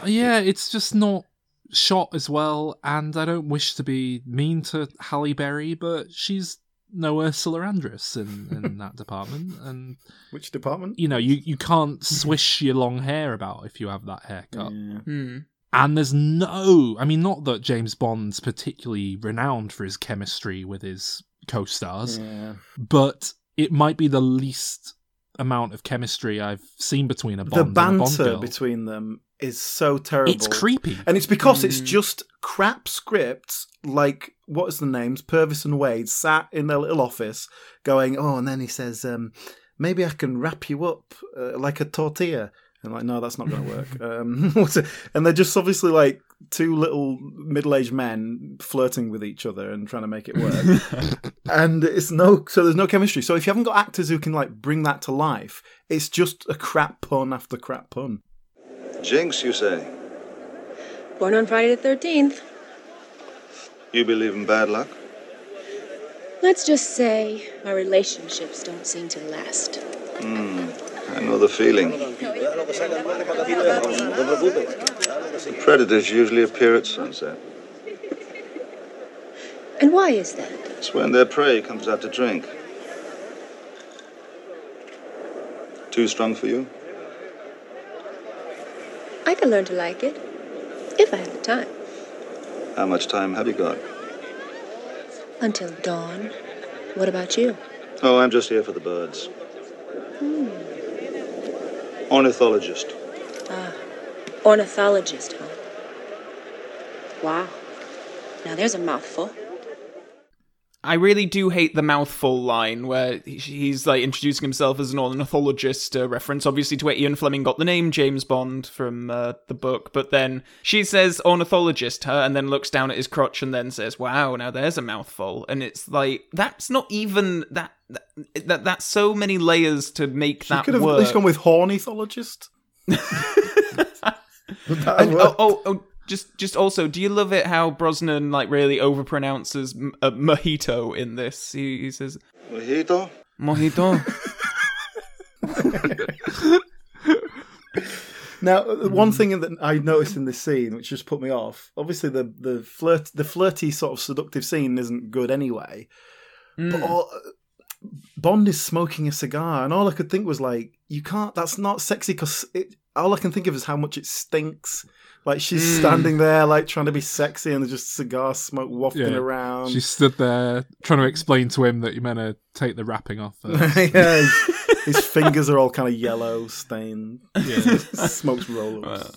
yeah, it's just not shot as well, and I don't wish to be mean to Halle Berry, but she's no Ursula Andress in, in that department. And which department? You know, you, you can't swish your long hair about if you have that haircut. Yeah. Mm. And there's no... I mean, not that James Bond's particularly renowned for his chemistry with his co-stars, yeah. but... it might be the least amount of chemistry I've seen between a Bond and a Bond girl. The banter between them is so terrible. It's creepy. And it's because mm. it's just crap scripts, like, what is the names? Purvis and Wade sat in their little office going, oh, and then he says, um, maybe I can wrap you up uh, like a tortilla. And like, no, that's not going to work. Um, and they're just obviously like two little middle-aged men flirting with each other and trying to make it work. And it's no, so there's no chemistry. So if you haven't got actors who can like bring that to life, it's just a crap pun after crap pun. Jinx, you say? Born on Friday the thirteenth. You believe in bad luck? Let's just say our relationships don't seem to last. Hmm. I know the feeling. Predators usually appear at sunset. And why is that? It's when their prey comes out to drink. Too strong for you? I could learn to like it, if I had the time. How much time have you got? Until dawn. What about you? Oh, I'm just here for the birds. Hmm. Ornithologist. Ah, ornithologist, huh? Wow. Now there's a mouthful. I really do hate the mouthful line where he's like introducing himself as an ornithologist, uh, reference obviously to where Ian Fleming got the name James Bond from uh, the book, but then she says ornithologist, her, and then looks down at his crotch and then says, wow, now there's a mouthful. And it's like, that's not even that, that, that that's so many layers to make she that could have work. At least gone with hornithologist. and, oh, oh, oh. Just, just also, do you love it how Brosnan like really overpronounces m- uh, mojito in this? He, he says mojito, mojito. Now, one thing that I noticed in this scene, which just put me off, obviously the the flirt, the flirty sort of seductive scene isn't good anyway. Mm. But all, Bond is smoking a cigar, and all I could think was like, you can't. That's not sexy because it. All I can think of is how much it stinks. Like, she's mm. standing there, like, trying to be sexy, and there's just cigar smoke wafting yeah. around. She stood there trying to explain to him that you're meant to take the wrapping off first. yeah, his, his fingers are all kind of yellow, stained. Yeah. Smoke's rolling. Well,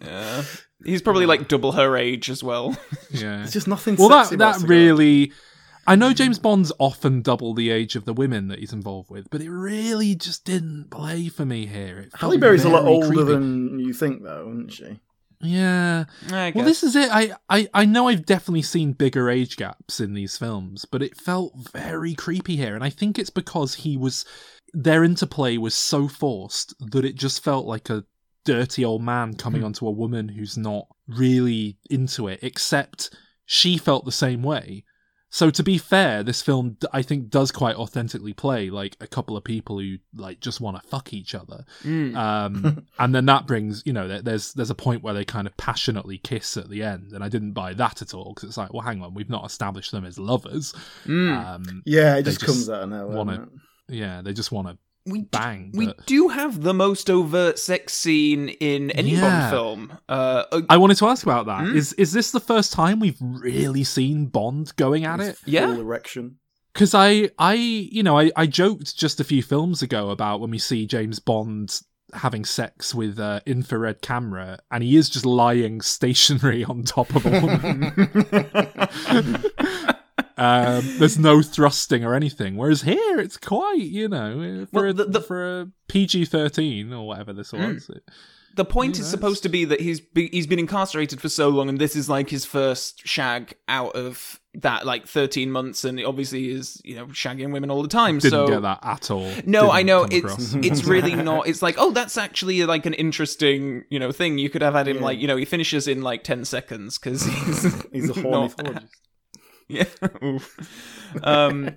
yeah. He's probably, yeah. like, double her age as well. Yeah. There's just nothing well, sexy that, about that cigar. really... I know James Bond's often double the age of the women that he's involved with, but it really just didn't play for me here. Halle Berry's a lot older creepy. than you think, though, isn't she? Yeah. Well, this is it. I, I, I know I've definitely seen bigger age gaps in these films, but it felt very creepy here, and I think it's because he was their interplay was so forced that it just felt like a dirty old man coming mm. onto a woman who's not really into it, except she felt the same way. So to be fair, this film, I think, does quite authentically play, like, a couple of people who, like, just want to fuck each other. Mm. Um, and then that brings, you know, there's there's a point where they kind of passionately kiss at the end, and I didn't buy that at all, because it's like, well, hang on, we've not established them as lovers. Mm. Um, yeah, it just, just comes out of nowhere. Wanna, yeah, they just want to... We Bang, d- we do have the most overt sex scene in any yeah. Bond film. Uh, uh, I wanted to ask about that. Mm? Is is this the first time we've really seen Bond going at His it? Yeah, full erection. Because I, I, you know, I, I joked just a few films ago about when we see James Bond having sex with an infrared camera, and he is just lying stationary on top of a woman. Um, there's no thrusting or anything, whereas here it's quite, you know, for, well, the, the, a, for a P G thirteen or whatever this mm. was. It, the point yeah, is supposed to be that he's be, he's been incarcerated for so long, and this is like his first shag out of that, like, thirteen months, and obviously is, you know, shagging women all the time. Didn't so... get that at all. No, didn't I know it's it's really not. It's like, oh, that's actually like an interesting, you know, thing. You could have had him yeah. like, you know, he finishes in like ten seconds because he's he's a hornithologist. Yeah. um,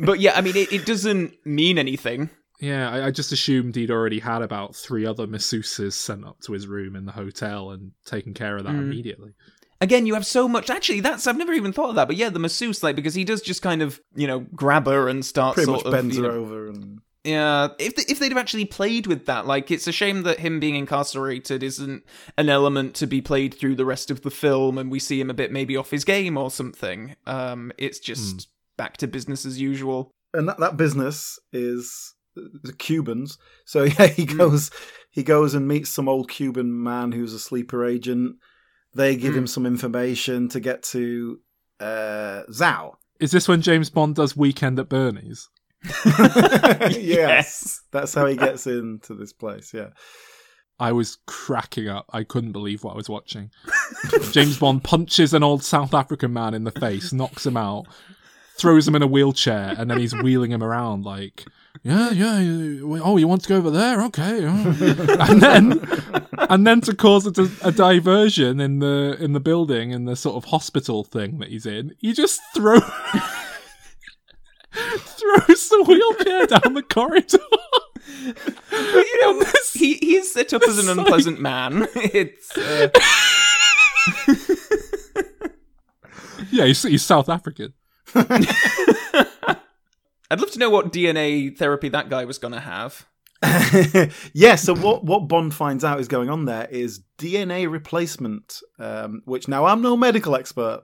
but yeah, I mean, it, it doesn't mean anything. Yeah, I, I just assumed he'd already had about three other masseuses sent up to his room in the hotel and taken care of that mm. immediately. Again, you have so much... Actually, that's I've never even thought of that. But yeah, the masseuse, like, because he does just kind of, you know, grab her and start Pretty sort of... Pretty much bends her know, over and... Yeah, if the, if they'd have actually played with that, like, it's a shame that him being incarcerated isn't an element to be played through the rest of the film, and we see him a bit maybe off his game or something. Um, it's just mm. back to business as usual. and that, that business is the Cubans. So yeah, he goes, mm. he goes and meets some old Cuban man who's a sleeper agent. They give mm. him some information to get to uh, Zao. Is this when James Bond does Weekend at Bernie's? yes. yes. That's how he gets into this place, yeah. I was cracking up. I couldn't believe what I was watching. James Bond punches an old South African man in the face, knocks him out, throws him in a wheelchair, and then he's wheeling him around like, yeah, yeah, you, oh, you want to go over there? Okay. Oh. And then... And then to cause a, a diversion in the in the building, in the sort of hospital thing that he's in, he just throw, throws the wheelchair down the corridor. But you know, this, he he's set up as an like... unpleasant man. It's uh... yeah, he's, he's South African. I'd love to know what D N A therapy that guy was going to have. yeah, so what, what Bond finds out is going on there is D N A replacement, um, which now I'm no medical expert,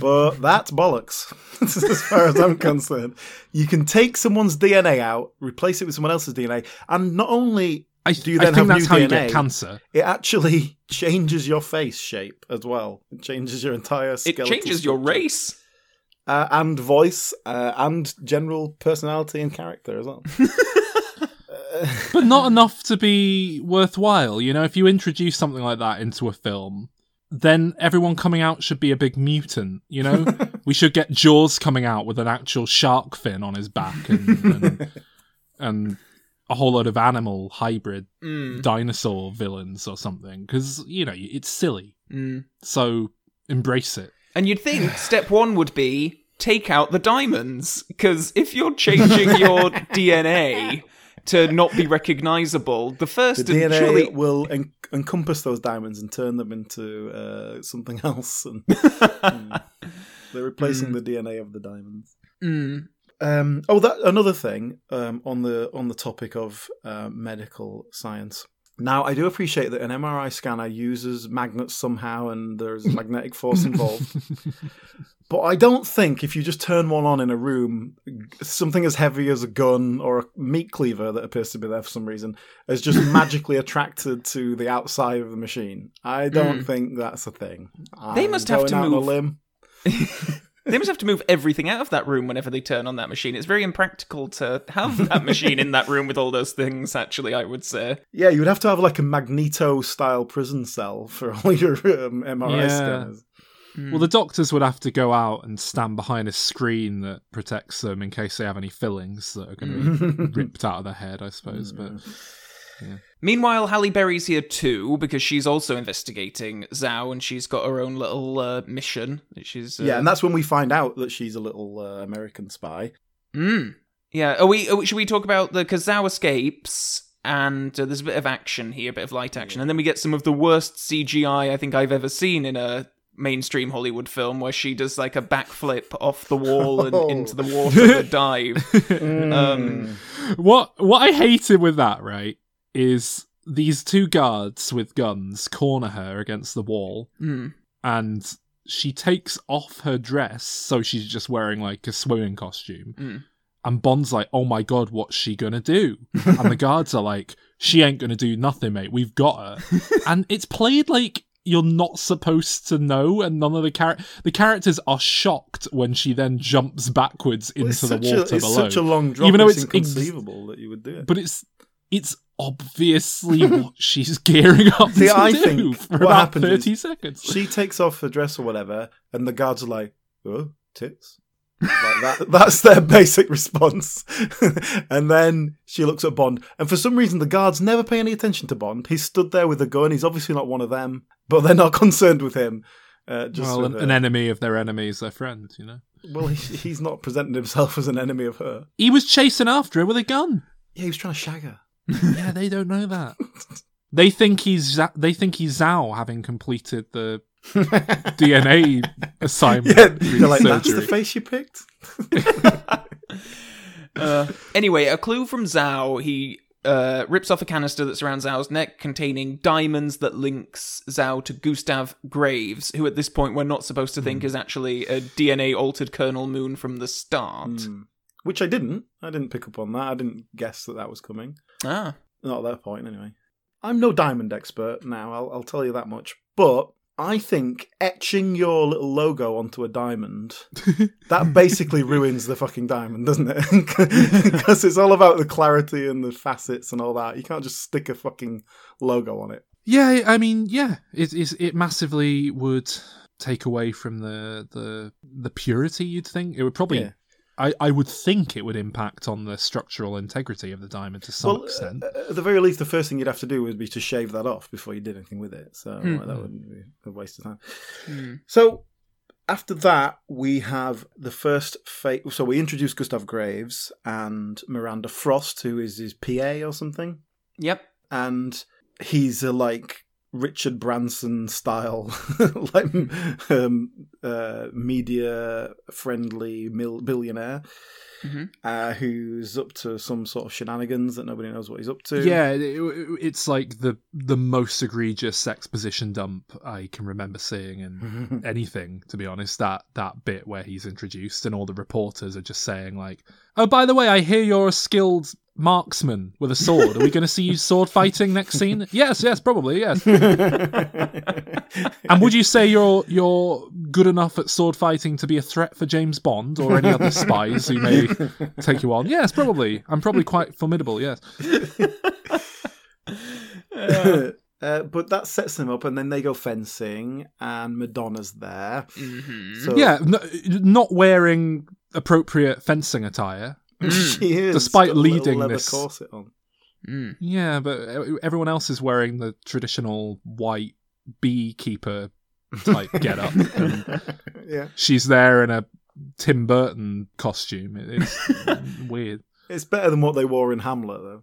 but that's bollocks, as far as I'm concerned. You can take someone's D N A out, replace it with someone else's D N A, and not only I, do you then I think have that's new how D N A, you get cancer. It actually changes your face shape as well. It changes your entire skeletal It changes structure. Your race. Uh, and voice, uh, and general personality and character as well. But not enough to be worthwhile. You know, if you introduce something like that into a film, then everyone coming out should be a big mutant, you know? We should get Jaws coming out with an actual shark fin on his back and and, and a whole load of animal hybrid mm. dinosaur villains or something. Because, you know, it's silly. Mm. So embrace it. And you'd think step one would be take out the diamonds. Because if you're changing your D N A... to not be recognisable. The first the D N A surely... will en- encompass those diamonds and turn them into uh, something else. And, and they're replacing mm. the D N A of the diamonds. Mm. Um, oh, that another thing um, on the on the topic of uh, medical science. Now, I do appreciate that an M R I scanner uses magnets somehow, and there's a magnetic force involved. But I don't think if you just turn one on in a room, something as heavy as a gun or a meat cleaver that appears to be there for some reason is just magically attracted to the outside of the machine. I don't mm. think that's a thing. They I'm must have to move. A limb. They must have to move everything out of that room whenever they turn on that machine. It's very impractical to have that machine in that room with all those things, actually, I would say. Yeah, you would have to have like a Magneto-style prison cell for all your um, M R I yeah. scanners. Mm. Well, the doctors would have to go out and stand behind a screen that protects them in case they have any fillings that are going to be ripped out of their head, I suppose. Mm. But... Yeah. Meanwhile, Halle Berry's here too, because she's also investigating Zao, and she's got her own little uh, mission. That she's uh... Yeah, and that's when we find out that she's a little uh, American spy. Mm. Yeah, are we, are we, should we talk about the... Because Zao escapes, and uh, there's a bit of action here, a bit of light action, yeah. and then we get some of the worst C G I I think I've ever seen in a mainstream Hollywood film, where she does like a backflip off the wall and oh. into the water with a dive. mm. um, what, what I hated with that, right? Is these two guards with guns corner her against the wall, mm. and she takes off her dress, so she's just wearing like a swimming costume, mm. and Bond's like, oh my god, what's she gonna do? And the guards are like, she ain't gonna do nothing, mate, we've got her. And it's played like you're not supposed to know, and none of the characters... The characters are shocked when she then jumps backwards well, into the water a, it's below. It's such a long drop, even though it's, it's inconceivable ex- that you would do it. But it's... it's obviously what she's gearing up See, to I do think for what about happened thirty is seconds. She takes off her dress or whatever, and the guards are like, oh, tits. Like that, that's their basic response. And then she looks at Bond, and for some reason the guards never pay any attention to Bond. He's stood there with a gun. He's obviously not one of them, but they're not concerned with him. Uh, just well, an, an enemy of their enemy is their friend, you know? Well, he, he's not presenting himself as an enemy of her. He was chasing after her with a gun. Yeah, he was trying to shag her. Yeah, they don't know that. They think he's they think he's Zao, having completed the D N A assignment. Yeah, they're like, that's the face you picked. uh, anyway, a clue from Zao. He uh, rips off a canister that's around Zao's neck, containing diamonds that links Zao to Gustav Graves, who at this point we're not supposed to think mm. is actually a D N A altered Colonel Moon from the start. Mm. Which I didn't. I didn't pick up on that. I didn't guess that that was coming. Ah. Not at that point, anyway. I'm no diamond expert now, I'll, I'll tell you that much. But I think etching your little logo onto a diamond, that basically ruins the fucking diamond, doesn't it? Because it's all about the clarity and the facets and all that. You can't just stick a fucking logo on it. Yeah, I mean, yeah. It, it, it massively would take away from the, the, the purity, you'd think. It would probably... Yeah. I, I would think it would impact on the structural integrity of the diamond to some well, extent. At the very least, the first thing you'd have to do would be to shave that off before you did anything with it. So mm. that wouldn't be a waste of time. Mm. So after that, we have the first fake... So we introduce Gustav Graves and Miranda Frost, who is his P A or something. Yep. And he's a, like... Richard Branson style, like um, uh, media friendly mil- billionaire mm-hmm. uh, who's up to some sort of shenanigans that nobody knows what he's up to. Yeah, it, it's like the the most egregious exposition dump I can remember seeing in anything. To be honest, that that bit where he's introduced and all the reporters are just saying like, "Oh, by the way, I hear you're a skilled marksman with a sword. Are we going to see you sword fighting next scene?" Yes, yes, probably, yes. And would you say you're you're good enough at sword fighting to be a threat for James Bond or any other spies who may take you on? Yes, probably. I'm probably quite formidable, yes. uh, uh, but that sets them up, and then they go fencing, and Madonna's there. Mm-hmm. So... Yeah, no, not wearing appropriate fencing attire. She is, despite leading this corset on. Mm. Yeah, but everyone else is wearing the traditional white beekeeper type get up. Yeah. She's there in a Tim Burton costume. It's weird. It's better than what they wore in Hamlet, though.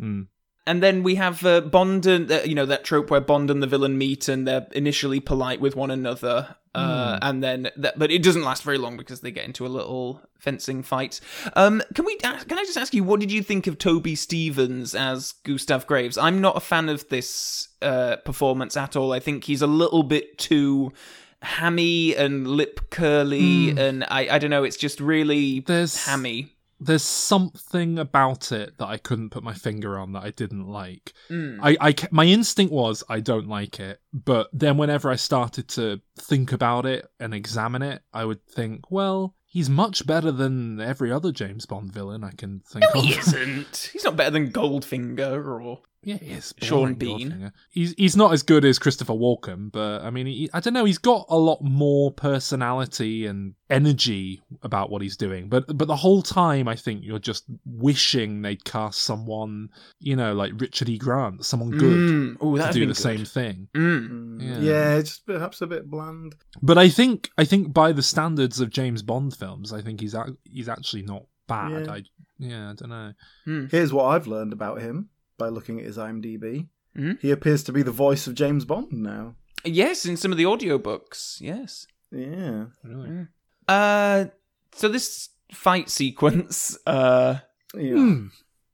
Mm. And then we have uh, Bond and, uh, you know, that trope where Bond and the villain meet and they're initially polite with one another. Uh, mm. And then, that, but it doesn't last very long because they get into a little fencing fight. Um, can we? Can I just ask you, what did you think of Toby Stevens as Gustav Graves? I'm not a fan of this uh, performance at all. I think he's a little bit too hammy and lip curly. Mm. And I, I don't know, it's just really There's... hammy. There's something about it that I couldn't put my finger on that I didn't like. Mm. I, I, my instinct was, I don't like it. But then whenever I started to think about it and examine it, I would think, well, he's much better than every other James Bond villain I can think no, of. No, he isn't. He's not better than Goldfinger or... Yeah, he is. Sean Bean. He's he's not as good as Christopher Walken, but I mean, he, I don't know. He's got a lot more personality and energy about what he's doing. But but the whole time, I think you're just wishing they'd cast someone, you know, like Richard E. Grant, someone good mm. Ooh, to do the good. same thing. Mm. Yeah, yeah, it's just perhaps a bit bland. But I think I think by the standards of James Bond films, I think he's a, he's actually not bad. Yeah. I yeah, I don't know. Mm. Here's what I've learned about him. By looking at his IMDb, mm-hmm. he appears to be the voice of James Bond now. Yes, in some of the audiobooks, yes. Yeah. Really? Uh, so this fight sequence... Uh, yeah. Mm,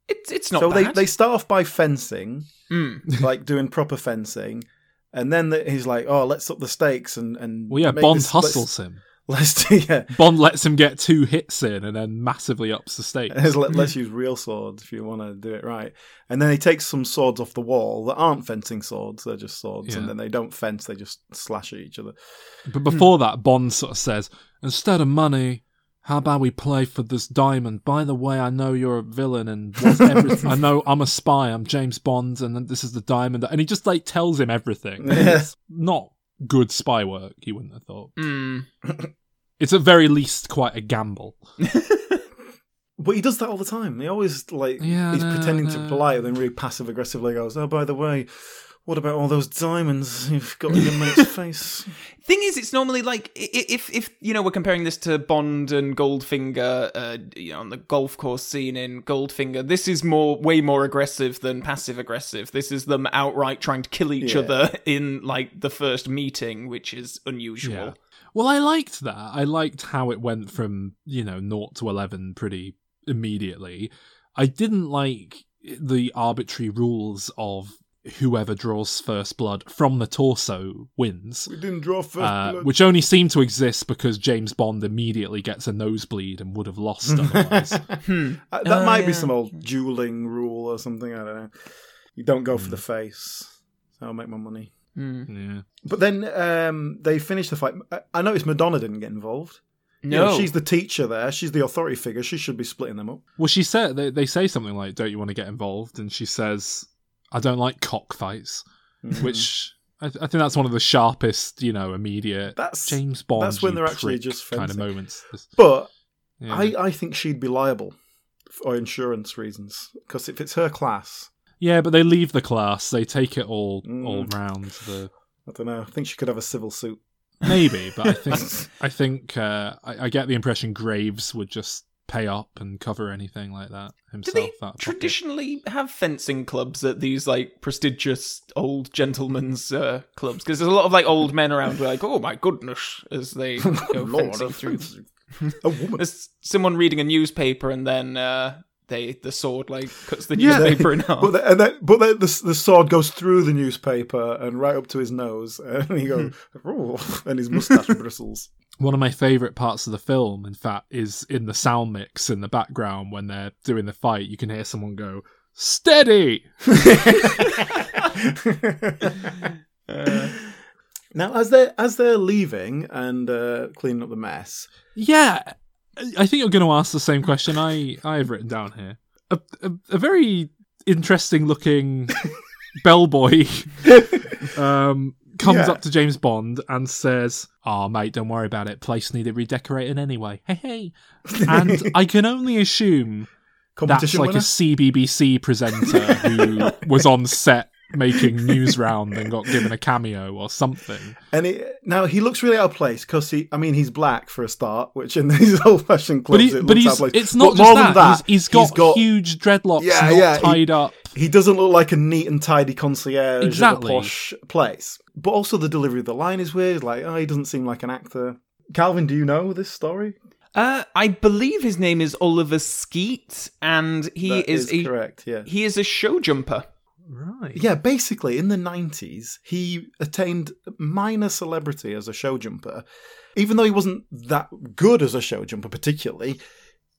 it, it's not so bad. So they, they start off by fencing, mm. like doing proper fencing, and then the, he's like, oh, let's up the stakes and... and well, yeah, Bond this, hustles him. Let's do, yeah. Bond lets him get two hits in and then massively ups the stakes. Let's use real swords if you want to do it right. And then he takes some swords off the wall that aren't fencing swords, they're just swords. Yeah. And then they don't fence, they just slash at each other. But before that, Bond sort of says, instead of money, how about we play for this diamond? By the way, I know you're a villain and everything. I know I'm a spy, I'm James Bond, and this is the diamond. And he just like tells him everything. Yeah. It's not... good spy work, you wouldn't have thought. Mm. It's at very least quite a gamble. But he does that all the time. He always, like, yeah, he's no, pretending no. to be polite and then really passive-aggressively goes, oh, by the way, what about all those diamonds you've got in your mate's face? Thing is, it's normally like, if, if you know, we're comparing this to Bond and Goldfinger, uh, you know, on the golf course scene in Goldfinger, this is more way more aggressive than passive-aggressive. This is them outright trying to kill each yeah. other in, like, the first meeting, which is unusual. Yeah. Well, I liked that. I liked how it went from, you know, zero to eleven pretty immediately. I didn't like the arbitrary rules of whoever draws first blood from the torso wins. We didn't draw first uh, blood. Which only seemed to exist because James Bond immediately gets a nosebleed and would have lost otherwise. hmm. uh, that uh, might yeah. be some old dueling rule or something, I don't know. You don't go mm. for the face. I'll make my money. Mm. Yeah. But then um, they finish the fight. I noticed Madonna didn't get involved. No, you know, she's the teacher there. She's the authority figure. She should be splitting them up. Well, she said they, they say something like, "Don't you want to get involved?" And she says, "I don't like cockfights," mm-hmm. which I, th- I think that's one of the sharpest, you know, immediate that's, James Bond. That's when they're actually just fencing. Kind of moments. But yeah. I, I think she'd be liable for insurance reasons because if it's her class. Yeah, but they leave the class. They take it all mm. all round. The... I don't know. I think she could have a civil suit. Maybe, but I think I think uh, I, I get the impression Graves would just pay up and cover anything like that himself. Do they traditionally pocket. have fencing clubs at these like prestigious old gentlemen's uh, clubs? Because there's a lot of like old men around who are like, "Oh my goodness," as they go Lord, fencing through. A woman. There's someone reading a newspaper and then. Uh, They the sword like cuts the newspaper yeah, in half, but the, and then, but the, the the sword goes through the newspaper and right up to his nose, and he goes, oh, and his mustache bristles. One of my favourite parts of the film, in fact, is in the sound mix in the background when they're doing the fight. You can hear someone go, "Steady!" uh, now, as they as they're leaving and uh, cleaning up the mess, yeah. I think you're going to ask the same question I, I have written down here. A, a, a very interesting-looking bellboy um, comes yeah. up to James Bond and says, "Oh, mate, don't worry about it. Place needed redecorating anyway. Hey, hey." And I can only assume that's like winner? a C B B C presenter who was on set making news round and got given a cameo or something. And it, now he looks really out of place because he, I mean, he's black for a start, which in these old-fashioned clubs, but he, it but looks out of place. It's not but just more that. Than that he's, he's, got he's got huge dreadlocks, yeah, not yeah, tied he, up. He doesn't look like a neat and tidy concierge exactly. at a posh place. But also the delivery of the line is weird. Like, oh, he doesn't seem like an actor. Calvin, do you know this story? Uh, I believe his name is Oliver Skeet, and he that is, is a, correct. Yeah, he is a show jumper. Right. Yeah, basically, in the nineties, he attained minor celebrity as a show jumper. Even though he wasn't that good as a show jumper, particularly,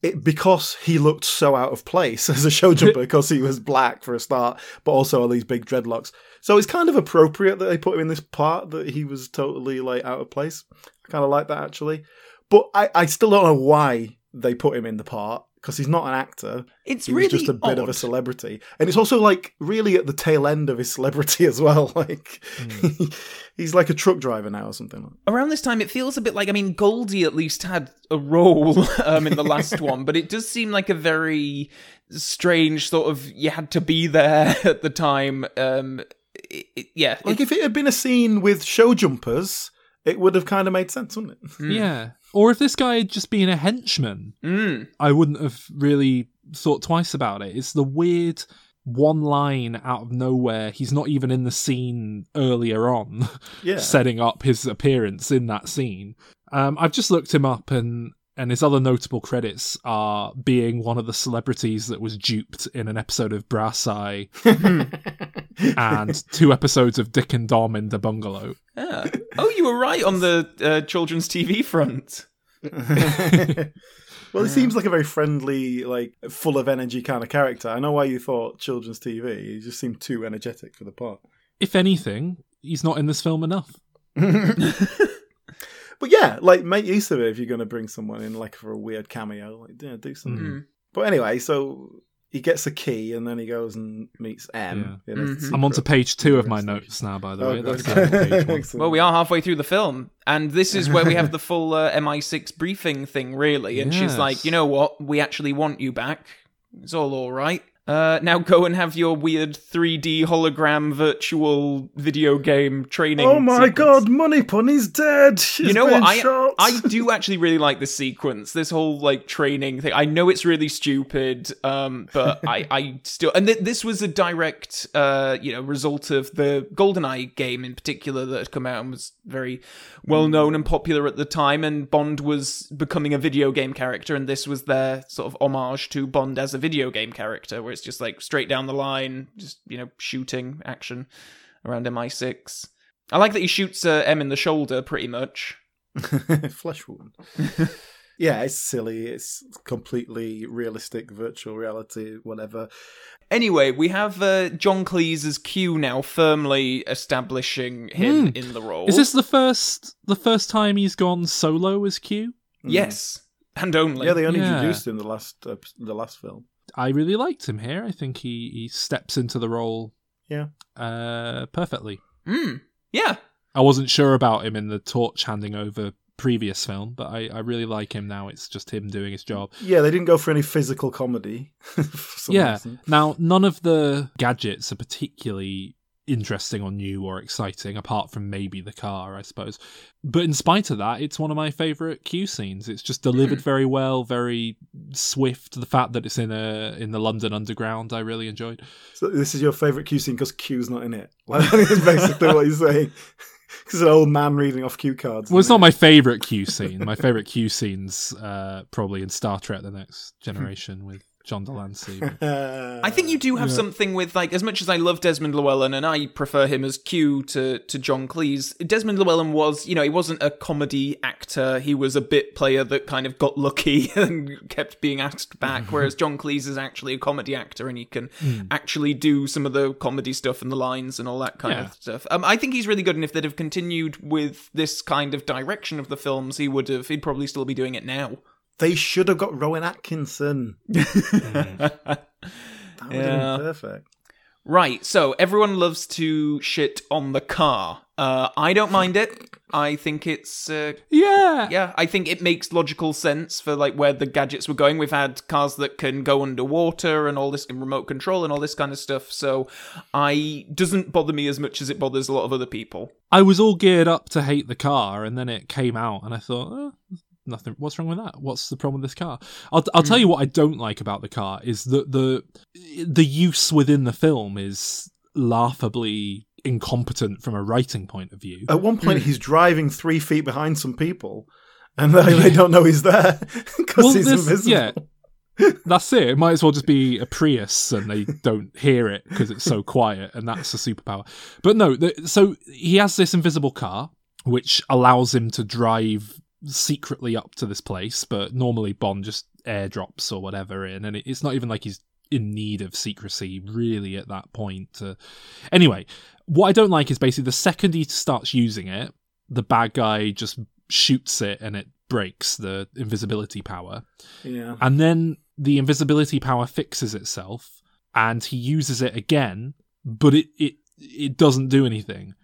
it, because he looked so out of place as a show jumper, because he was black for a start, but also all these big dreadlocks. So it's kind of appropriate that they put him in this part that he was totally like out of place. I kind of like that, actually. But I, I still don't know why they put him in the part. Because he's not an actor. It's he really was just a bit odd. of a celebrity. And it's also, like, really at the tail end of his celebrity as well. Like, mm. he, he's like a truck driver now or something. Around this time, it feels a bit like, I mean, Goldie at least had a role um, in the last one. But it does seem like a very strange sort of, you had to be there at the time. Um, it, it, yeah. Like, it, if it had been a scene with show jumpers, it would have kind of made sense, wouldn't it? Mm. Yeah. Or if this guy had just been a henchman, mm. I wouldn't have really thought twice about it. It's the weird one line out of nowhere. He's not even in the scene earlier on, yeah. setting up his appearance in that scene. Um, I've just looked him up, and, and his other notable credits are being one of the celebrities that was duped in an episode of Brass Eye and two episodes of Dick and Dom in the Bungalow. Yeah. Oh, you were right on the uh, children's T V front. Well, he seems like a very friendly, like full of energy kind of character. I know why you thought children's T V. He just seemed too energetic for the part. If anything, he's not in this film enough. But yeah, like make use of it if you're going to bring someone in, like for a weird cameo. Like, yeah, do something. Mm-hmm. But anyway, so. He gets a key and then he goes and meets M. Yeah. Mm-hmm. I'm on to page two of my notes now, by the oh, way. That's page one. Well, we are halfway through the film, and this is where we have the full uh, M I six briefing thing, really. And yes. she's like, you know what? We actually want you back. It's all all right. Uh, now go and have your weird three D hologram virtual video game training. Oh my sequence. God, Money Pun is dead. She's you know what? I, I do actually really like this sequence. This whole like training thing. I know it's really stupid, um, but I, I still. And th- this was a direct, uh, you know, result of the GoldenEye game in particular that had come out and was very well known and popular at the time. And Bond was becoming a video game character, and this was their sort of homage to Bond as a video game character. Where It's just like straight down the line, just, you know, shooting action around M I six. I like that he shoots uh, M in the shoulder, pretty much. Flesh wound. Yeah, it's silly. It's completely realistic, virtual reality, whatever. Anyway, we have uh, John Cleese's Q now firmly establishing him mm. in the role. Is this the first the first time he's gone solo as Q? Mm. Yes, and only. Yeah, they only yeah. introduced him the last uh, the last film. I really liked him here. I think he, he steps into the role. Yeah. Uh, perfectly. Mm. Yeah. I wasn't sure about him in the torch handing over previous film, but I, I really like him now. It's just him doing his job. Yeah, they didn't go for any physical comedy. for some yeah. reason. Now, none of the gadgets are particularly interesting or new or exciting, apart from maybe the car, I suppose. But in spite of that, it's one of my favourite Q scenes. It's just delivered mm. very well, very swift. The fact that it's in a in the London Underground, I really enjoyed. So this is your favourite Q scene because Q's not in it. Like, that's basically what you're saying. Because an old man reading off cue cards. Well, it's it? not my favourite Q scene. My favourite Q scene's uh, probably in Star Trek The Next Generation with John Delancey. But... I think you do have yeah. something with, like, as much as I love Desmond Llewellyn, and I prefer him as Q to, to John Cleese, Desmond Llewellyn was, you know, he wasn't a comedy actor. He was a bit player that kind of got lucky and kept being asked back, whereas John Cleese is actually a comedy actor and he can mm. actually do some of the comedy stuff and the lines and all that kind yeah. of stuff. Um, I think he's really good, and if they'd have continued with this kind of direction of the films, he would have, he'd probably still be doing it now. They should have got Rowan Atkinson. That would yeah. have been perfect. Right, so everyone loves to shit on the car. Uh, I don't mind it. I think it's... Uh, yeah! Yeah, I think it makes logical sense for like where the gadgets were going. We've had cars that can go underwater and all this, and remote control and all this kind of stuff, so I doesn't bother me as much as it bothers a lot of other people. I was all geared up to hate the car, and then it came out, and I thought... Oh. Nothing. What's wrong with that? What's the problem with this car? I'll I'll mm. tell you what I don't like about the car is that the the use within the film is laughably incompetent from a writing point of view. At one point, mm. he's driving three feet behind some people, and they, they don't know he's there because well, he's invisible. Yeah. That's it. It might as well just be a Prius and they don't hear it because it's so quiet, and that's a superpower. But no, the, so he has this invisible car, which allows him to drive secretly up to this place, but normally Bond just airdrops or whatever in, and it's not even like he's in need of secrecy really at that point. Uh, anyway, what I don't like is basically the second he starts using it, the bad guy just shoots it and it breaks the invisibility power. Yeah. And then the invisibility power fixes itself and he uses it again, but it it, it doesn't do anything.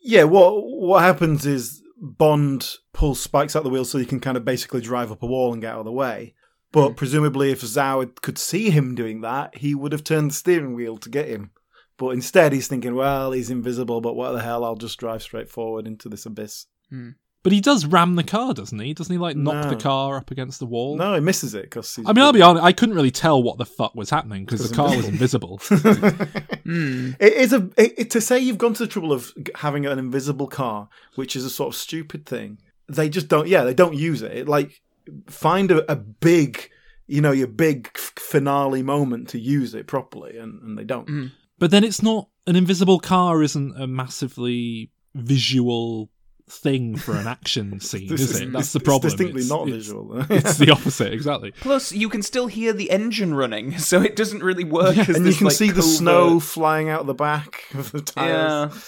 Yeah, what what happens is Bond pulls spikes out the wheel so he can kind of basically drive up a wall and get out of the way. But mm. presumably if Zao could see him doing that, he would have turned the steering wheel to get him. But instead he's thinking, well, he's invisible, but what the hell, I'll just drive straight forward into this abyss. Mm. But he does ram the car, doesn't he? Doesn't he, like, knock no. the car up against the wall? No, he misses it. Cause I mean, I'll be honest, I couldn't really tell what the fuck was happening because the car was invisible. mm. It is a it, to say you've gone to the trouble of having an invisible car, which is a sort of stupid thing. They just don't, yeah, they don't use it. It like, find a, a big, you know, your big f- finale moment to use it properly, and, and they don't. Mm. But then it's not, an invisible car isn't a massively visual thing for an action scene, is, is it? That's the problem. It's distinctly it's, not it's, visual. It's the opposite, exactly. Plus, you can still hear the engine running, so it doesn't really work. Yeah. As and this, you can like, see covert... the snow flying out the back of the tires. Yeah.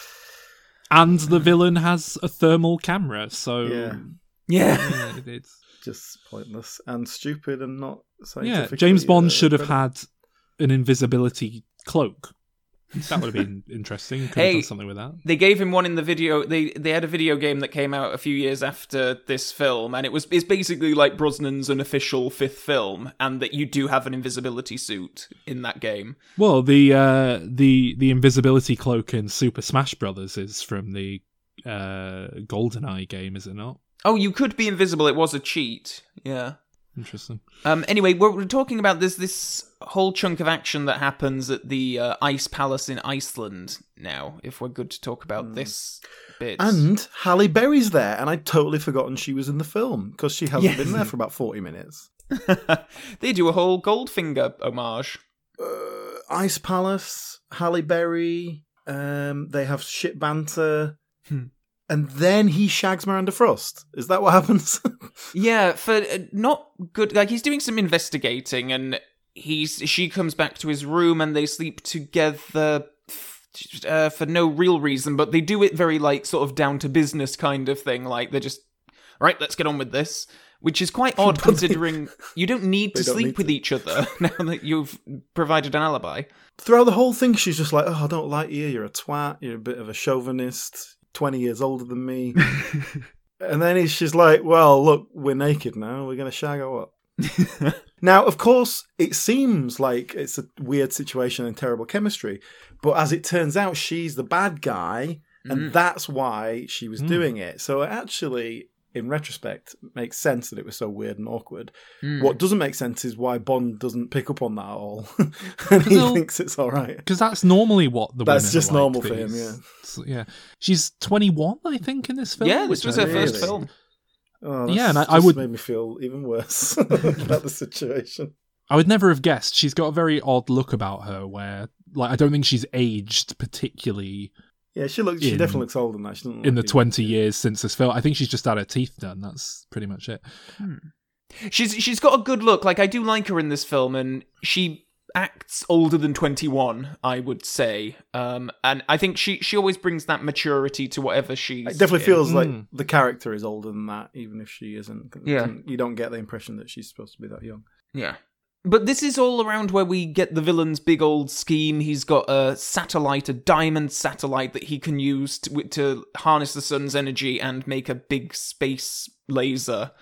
And the villain has a thermal camera, so yeah, yeah. yeah it, it's just pointless and stupid and not scientific. Yeah, James Bond uh, should have had an invisibility cloak. That would have been interesting. Could hey, have done something with that. They gave him one in the video. They they had a video game that came out a few years after this film, and it was it's basically like Brosnan's unofficial fifth film, and that you do have an invisibility suit in that game. Well, the uh, the the invisibility cloak in Super Smash Brothers is from the uh, GoldenEye game, is it not? Oh, you could be invisible. It was a cheat. Yeah. Interesting. Um, anyway, we're, we're talking about this this whole chunk of action that happens at the uh, Ice Palace in Iceland now, if we're good to talk about mm. this bit. And Halle Berry's there, and I'd totally forgotten she was in the film, because she hasn't yes. been there for about forty minutes. They do a whole Goldfinger homage. Uh, Ice Palace, Halle Berry. Um, they have shit banter. Hmm. And then he shags Miranda Frost. Is that what happens? Yeah, for not good. Like, he's doing some investigating, and he's she comes back to his room, and they sleep together f- uh, for no real reason. But they do it very, like, sort of down to business kind of thing. Like, they're just, right, let's get on with this. Which is quite odd, considering you don't need to don't sleep need with to. each other now that you've provided an alibi. Throughout the whole thing, she's just like, oh, I don't like you. You're a twat. You're a bit of a chauvinist. twenty years older than me. And then she's like, well, look, we're naked now. We're going to shag her up. Now, of course, it seems like it's a weird situation and terrible chemistry. But as it turns out, she's the bad guy. Mm. And that's why she was mm. doing it. So it actually, in retrospect, makes sense that it was so weird and awkward. Mm. What doesn't make sense is why Bond doesn't pick up on that at all. And he it'll... thinks it's all right. Because that's normally what the That's just normal for him, yeah. So, yeah. She's twenty-one, I think, in this film. Yeah, this was her really? first film. Oh, that's yeah, and I, I would... made me feel even worse about the situation. I would never have guessed. She's got a very odd look about her where, like, I don't think she's aged particularly. Yeah, she looks. She in, definitely looks older than that. She doesn't in the twenty good. years since this film, I think she's just had her teeth done. That's pretty much it. Hmm. She's she's got a good look. Like, I do like her in this film, and she acts older than twenty-one. I would say, um, and I think she she always brings that maturity to whatever she's. It definitely in. feels like mm. the character is older than that, even if she isn't. Yeah, you don't get the impression that she's supposed to be that young. Yeah. But this is all around where we get the villain's big old scheme. He's got a satellite, a diamond satellite that he can use to, to harness the sun's energy and make a big space laser.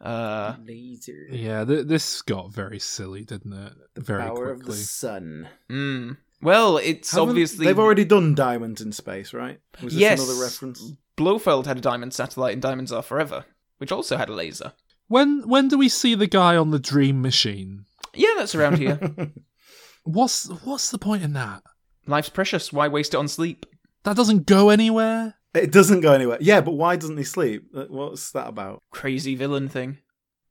Uh, laser. Yeah, th- this got very silly, didn't it? The very power quickly. of the sun. Mm. Well, it's Haven't, obviously... They've already done diamonds in space, right? Was this yes. another reference? Blofeld had a diamond satellite in Diamonds Are Forever, which also had a laser. When when do we see the guy on the dream machine? Yeah, that's around here. what's what's the point in that? Life's precious. Why waste it on sleep? That doesn't go anywhere. It doesn't go anywhere. Yeah, but why doesn't he sleep? What's that about? Crazy villain thing.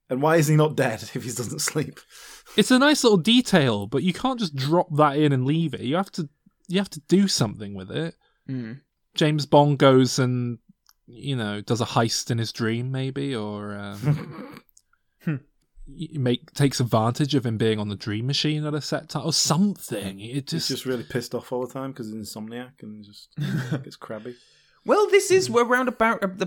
And why is he not dead if he doesn't sleep? It's a nice little detail, but you can't just drop that in and leave it. You have to you have to do something with it. Mm. James Bond goes and, you know, does a heist in his dream, maybe, or... Um... Make takes advantage of him being on the dream machine at a set time or something. It just... He's just really pissed off all the time because he's insomniac and just gets crabby. Well, this is we're round about the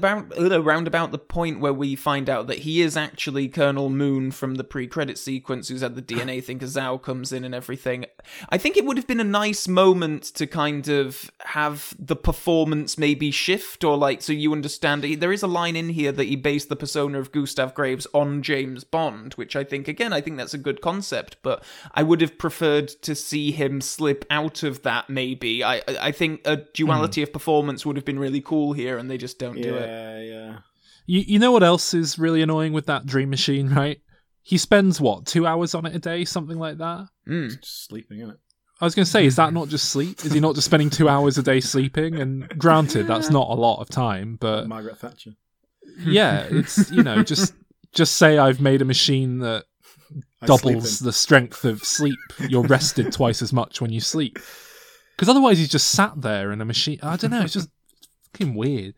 round about the point where we find out that he is actually Colonel Moon from the pre-credit sequence, who's had the D N A thing. Because Zao comes in and everything. I think it would have been a nice moment to kind of have the performance maybe shift, or like, so you understand. There is a line in here that he based the persona of Gustav Graves on James Bond, which I think again, I think that's a good concept. But I would have preferred to see him slip out of that. Maybe I I think a duality mm. of performance would have been really really cool here, and they just don't yeah, do it. Yeah, yeah. You, you know what else is really annoying with that dream machine, right? He spends, what, two hours on it a day? Something like that? Mm. It's just sleeping, isn't it? I was going to say, is that not just sleep? Is he not just spending two hours a day sleeping? And granted, yeah. that's not a lot of time, but... Margaret Thatcher. Yeah, it's, you know, just just say I've made a machine that I doubles the strength of sleep. You're rested twice as much when you sleep. Because otherwise he's just sat there in a machine. I don't know, it's just... weird.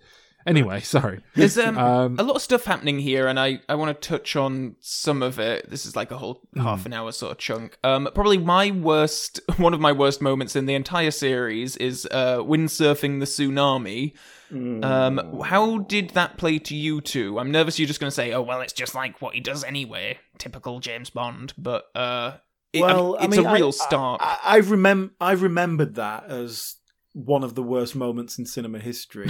Anyway, sorry. There's um, um, a lot of stuff happening here, and I, I want to touch on some of it. This is like a whole mm. half an hour sort of chunk. Um, probably my worst, one of my worst moments in the entire series is uh, windsurfing the tsunami. Mm. Um, how did that play to you two? I'm nervous you're just going to say, oh, well, it's just like what he does anyway. Typical James Bond. But uh, it, well, I mean, it's I mean, a real I, start. I, I, I, remem- I remembered that as... one of the worst moments in cinema history.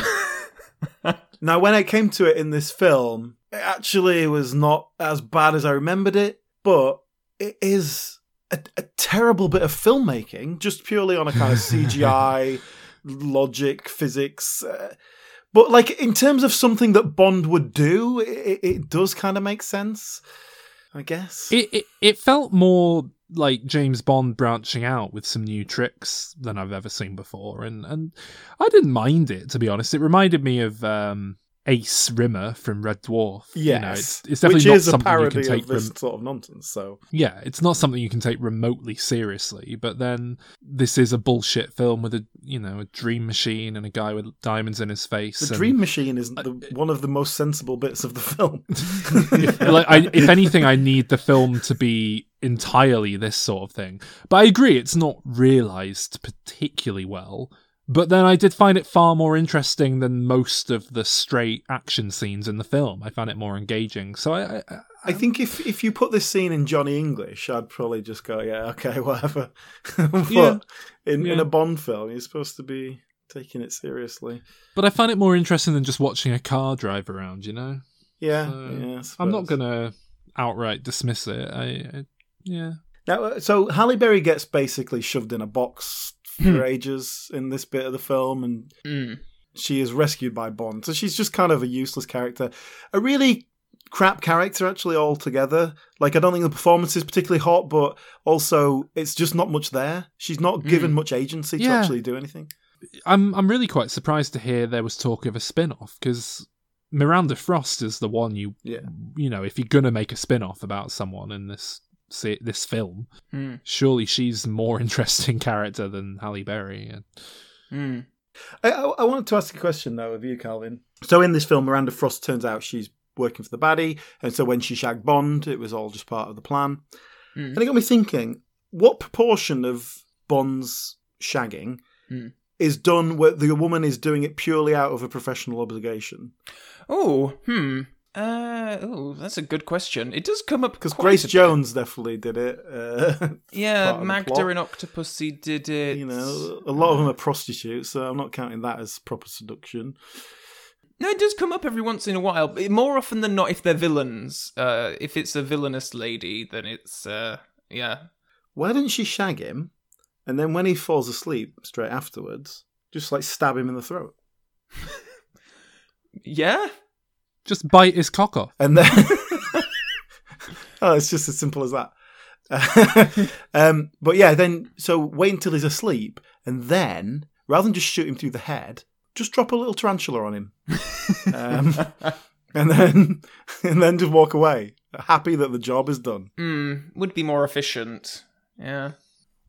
Now, when I came to it in this film, it actually was not as bad as I remembered it, but it is a, a terrible bit of filmmaking, just purely on a kind of C G I, logic, physics. Uh, but like in terms of something that Bond would do, it, it does kind of make sense, I guess. It, it, it felt more... like James Bond branching out with some new tricks than I've ever seen before, and and I didn't mind it, to be honest. It reminded me of um, Ace Rimmer from Red Dwarf. Yes. You know, it's, it's definitely Which not is something a parody you can take of this rem- sort of nonsense. So yeah, it's not something you can take remotely seriously. But then this is a bullshit film with a you know a dream machine and a guy with diamonds in his face. The and, dream machine is uh, one of the most sensible bits of the film. if, like, I, if anything, I need the film to be entirely this sort of thing. But I agree, it's not realised particularly well. But then I did find it far more interesting than most of the straight action scenes in the film. I found it more engaging. So I, I, I, I think if if you put this scene in Johnny English, I'd probably just go, yeah, okay, whatever. But yeah. In, yeah. in a Bond film, you're supposed to be taking it seriously. But I find it more interesting than just watching a car drive around, you know? Yeah, so yeah. I'm not going to outright dismiss it. I, I yeah. Now, so Halle Berry gets basically shoved in a box for ages in this bit of the film, and mm. she is rescued by Bond. So she's just kind of a useless character. A really crap character, actually, altogether. Like, I don't think the performance is particularly hot, but also it's just not much there. She's not given mm. much agency yeah. to actually do anything. I'm I'm really quite surprised to hear there was talk of a spin-off, because Miranda Frost is the one you... Yeah. You know, if you're going to make a spin-off about someone in this... See, this film mm. surely she's a more interesting character than Halle Berry. mm. I, I wanted to ask a question though of you, Calvin. So in this film, Miranda Frost, turns out she's working for the baddie, and so when she shagged Bond, it was all just part of the plan. mm. And it got me thinking, what proportion of Bond's shagging mm. is done where the woman is doing it purely out of a professional obligation? oh hmm Uh, oh, that's a good question. It does come up because Grace Jones bit. definitely did it. Uh, yeah, Magda in Octopussy did it. You know, a lot of them are prostitutes, so I'm not counting that as proper seduction. No, it does come up every once in a while. More often than not, if they're villains. Uh, if it's a villainous lady, then it's uh, yeah. Why didn't she shag him, and then when he falls asleep straight afterwards, just like stab him in the throat? Yeah. Just bite his cock off. And then... oh, it's just as simple as that. um, but yeah, then... So wait until he's asleep, and then, rather than just shoot him through the head, just drop a little tarantula on him. um, and then and then just walk away, happy that the job is done. Mm, would be more efficient. Yeah.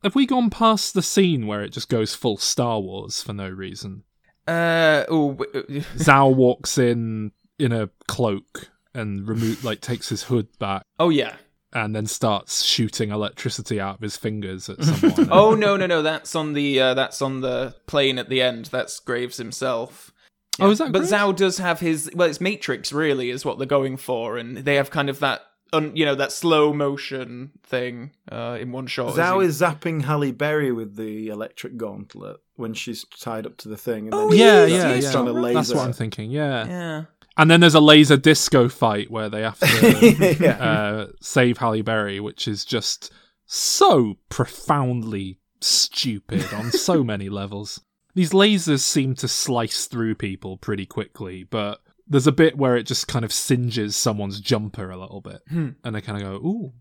Have we gone past the scene where it just goes full Star Wars for no reason? Uh, oh, w- Zao walks in... in a cloak and remove like takes his hood back. Oh yeah. And then starts shooting electricity out of his fingers at someone. oh no no no that's on the uh, that's on the plane at the end. That's Graves himself. Yeah. Oh, is that But Graves? Zao does have his well it's Matrix really is what they're going for, and they have kind of that un, you know that slow motion thing uh, in one shot. Zao is, is zapping Halle Berry with the electric gauntlet when she's tied up to the thing, and then oh, yeah, he's, yeah, he's yeah. trying to laser. That's what I'm thinking. Yeah. Yeah. And then there's a laser disco fight where they have to yeah. uh, save Halle Berry, which is just so profoundly stupid on so many levels. These lasers seem to slice through people pretty quickly, but there's a bit where it just kind of singes someone's jumper a little bit. Hmm. And they kind of go,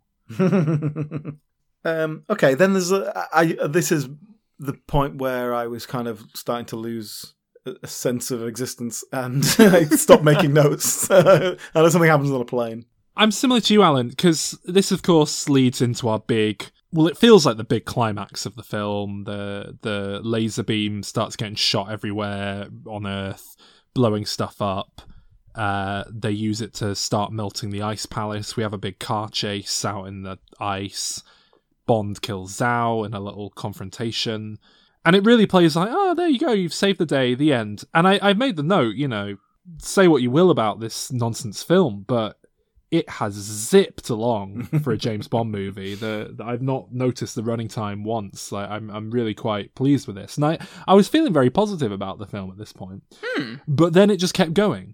ooh. um, okay, then there's a, I, this is the point where I was kind of starting to lose... a sense of existence, and I stop making notes unless something happens on a plane. I'm similar to you, Alan, because this, of course, leads into our big... Well, it feels like the big climax of the film. The the laser beam starts getting shot everywhere on Earth, blowing stuff up. Uh, they use it to start melting the ice palace. We have a big car chase out in the ice. Bond kills Zao in a little confrontation. And it really plays like, oh, there you go, you've saved the day, the end. And I, I made the note, you know, say what you will about this nonsense film, but it has zipped along for a James Bond movie. The, the I've not noticed the running time once. Like, I'm I'm really quite pleased with this. And I, I was feeling very positive about the film at this point. Hmm. But then it just kept going.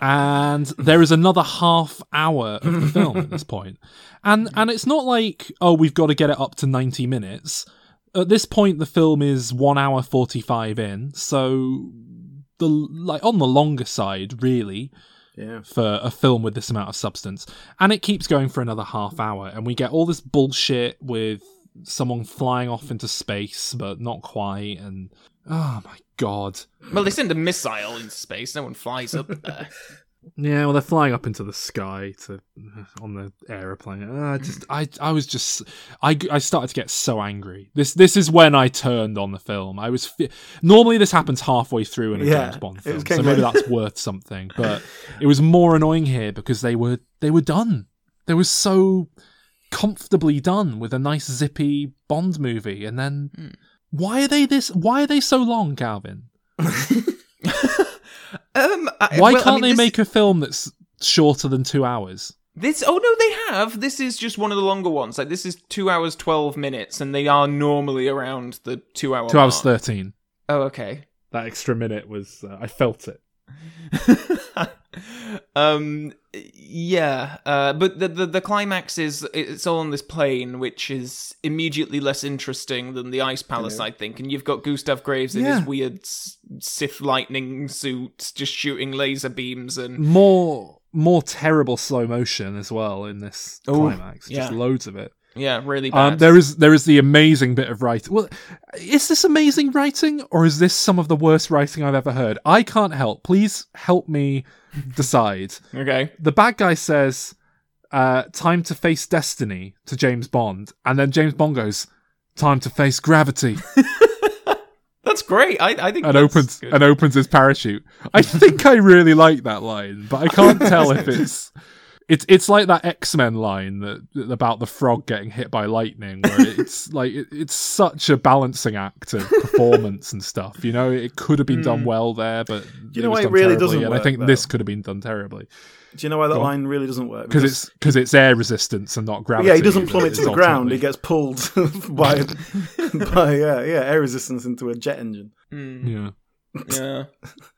And there is another half hour of the film at this point. And, and it's not like, oh, we've got to get it up to ninety minutes. At this point, the film is one hour forty-five in, so the like on the longer side, really, yeah. for a film with this amount of substance. And it keeps going for another half hour, and we get all this bullshit with someone flying off into space, but not quite, and oh my god. Well, they send a missile into space, no one flies up there. Yeah, well, they're flying up into the sky to on the aeroplane. I just, I, I was just, I, I started to get so angry. This, this is when I turned on the film. I was fi- normally this happens halfway through in a yeah, James Bond film, so maybe that's worth something. But it was more annoying here because they were, they were done. They were so comfortably done with a nice zippy Bond movie, and then mm. why are they this? Why are they so long, Calvin? Um, I, Why well, can't I mean, they this... make a film that's shorter than two hours? This oh no, they have. This is just one of the longer ones. Like this is two hours twelve minutes, and they are normally around the two hour. Two mark. Hours thirteen. Oh okay. That extra minute was uh, I felt it. um. Yeah. Uh. But the, the the climax is it's all on this plane, which is immediately less interesting than the Ice Palace, you know. I think. And you've got Gustav Graves in yeah. his weird Sith lightning suit, just shooting laser beams and more more terrible slow motion as well in this Ooh, climax. Just yeah. loads of it. Yeah, really bad. Um, there is there is the amazing bit of writing. Well, is this amazing writing, or is this some of the worst writing I've ever heard? I can't help. Please help me decide. Okay. The bad guy says, uh, time to face destiny to James Bond. And then James Bond goes, time to face gravity. That's great. I, I think and that's opens good. And opens his parachute. I think I really like that line, but I can't tell if it's... It's it's like that X-Men line that about the frog getting hit by lightning, where it's like it, it's such a balancing act of performance and stuff. You know, it could have been mm. done well there, but you know why it really doesn't work. And I think though. this could have been done terribly. Do you know why that Go line really doesn't work? Because it's because it's air resistance and not gravity. Yeah, he doesn't plummet to the ground; he gets pulled by by yeah, yeah air resistance into a jet engine. Mm. Yeah, yeah,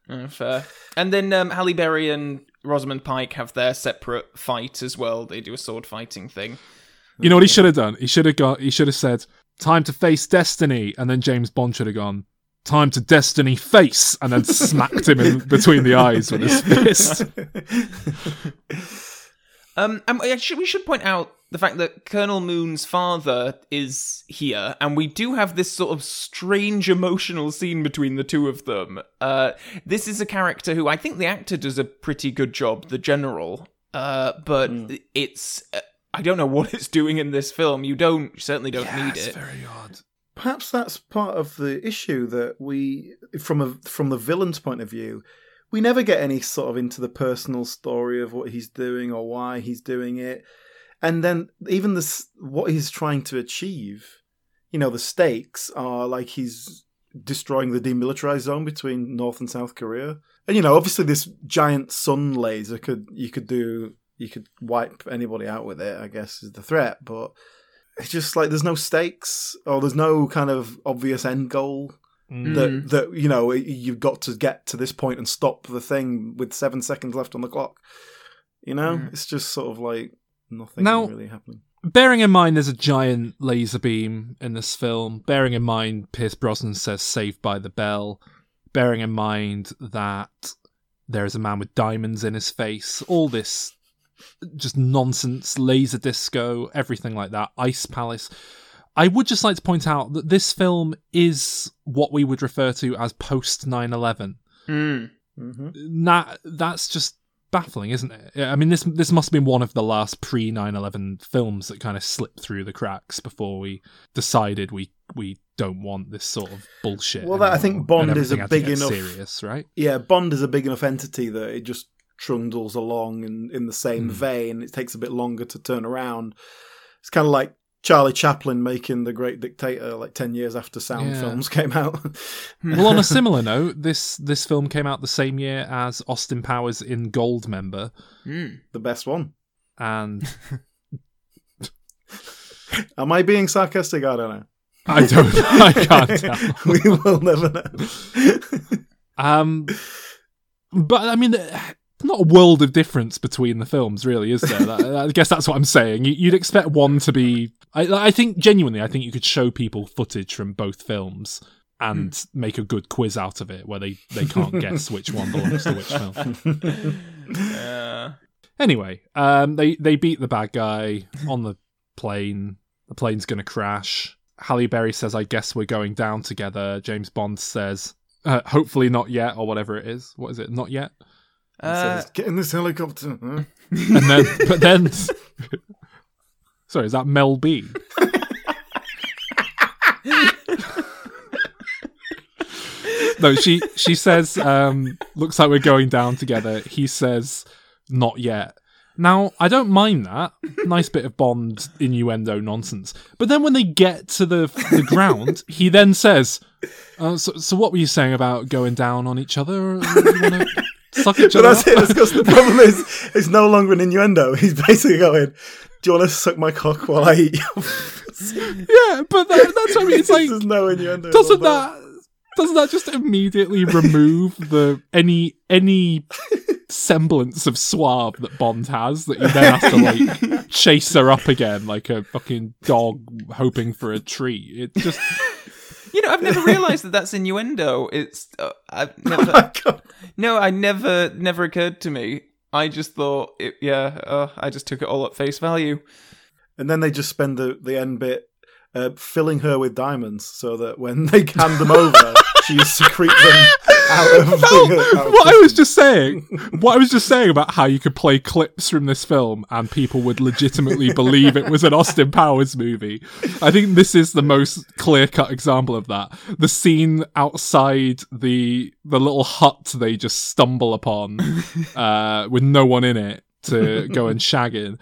yeah, fair. And then um, Halle Berry and Rosamund Pike have their separate fight as well. They do a sword fighting thing. You know what he should have done? He should have got. He should have said, "Time to face destiny," and then James Bond should have gone, "Time to destiny face," and then smacked him in between the eyes with his fist. um, and we should, we should point out the fact that Colonel Moon's father is here, and we do have this sort of strange emotional scene between the two of them. Uh, this is a character who I think the actor does a pretty good job, the general, uh, but mm. it's... Uh, I don't know what it's doing in this film. You don't you certainly don't yeah, need it's it. It's very odd. Perhaps that's part of the issue that we, from a from the villain's point of view, we never get any sort of into the personal story of what he's doing or why he's doing it. And then even this, what he's trying to achieve, you know, the stakes are like he's destroying the demilitarized zone between North and South Korea. And, you know, obviously this giant sun laser could, you could do, you could wipe anybody out with it, I guess, is the threat. But it's just like there's no stakes or there's no kind of obvious end goal mm. that, that, you know, you've got to get to this point and stop the thing with seven seconds left on the clock. You know, mm. it's just sort of like... Nothing now, really happening. Bearing in mind there's a giant laser beam in this film, bearing in mind Pierce Brosnan says Saved by the Bell, bearing in mind that there is a man with diamonds in his face, all this just nonsense, laser disco, everything like that, Ice Palace. I would just like to point out that this film is what we would refer to as post nine eleven. Mm. Mm-hmm. That, that's just baffling, isn't it? I mean, this this must have been one of the last pre nine eleven films that kind of slipped through the cracks before we decided we we don't want this sort of bullshit. Well, that, I think Bond is a big enough serious, right? Yeah, Bond is a big enough entity that it just trundles along in, in the same mm. vein. It takes a bit longer to turn around. It's kind of like Charlie Chaplin making The Great Dictator like ten years after sound yeah. films came out. Well, on a similar note, this this film came out the same year as Austin Powers in Goldmember. Mm. The best one. And... Am I being sarcastic? I don't know. I don't I can't tell. We will never know. um, but, I mean... Not a world of difference between the films, really, is there? That, I guess that's what I'm saying. You'd expect one to be... I, I think, genuinely, I think you could show people footage from both films and mm. make a good quiz out of it where they, they can't guess which one belongs to which film. Yeah. Anyway, um, they, they beat the bad guy on the plane. the plane's going to crash. Halle Berry says, I guess we're going down together. James Bond says, uh, hopefully not yet, or whatever it is. What is it? Not yet? Uh, says, get in this helicopter. Huh? And then, but then... Sorry, is that Mel B? No, she, she says, um, looks like we're going down together. He says, not yet. Now, I don't mind that. Nice bit of Bond innuendo nonsense. But then when they get to the, the ground, he then says, uh, so, so what were you saying about going down on each other? You wanna suck each other but that's up? It, because the problem is, it's no longer an innuendo. He's basically going, do you want to suck my cock while I eat your Yeah, but that, that's what I mean. It's like, there's no innuendo. Doesn't that... Doesn't that just immediately remove the any any semblance of suave that Bond has, that he then has to like chase her up again like a fucking dog hoping for a treat? It just, you know, I've never realised that that's innuendo. It's uh, I've never. Oh my God. No, I never never occurred to me. I just thought, it, yeah, uh, I just took it all at face value. And then they just spend the the end bit. Uh, filling her with diamonds so that when they hand them over, she secretes them out of no, the... Out what of I was just saying, what I was just saying about how you could play clips from this film and people would legitimately believe it was an Austin Powers movie. I think this is the most clear-cut example of that. The scene outside the the little hut they just stumble upon uh, with no one in it to go and shag in.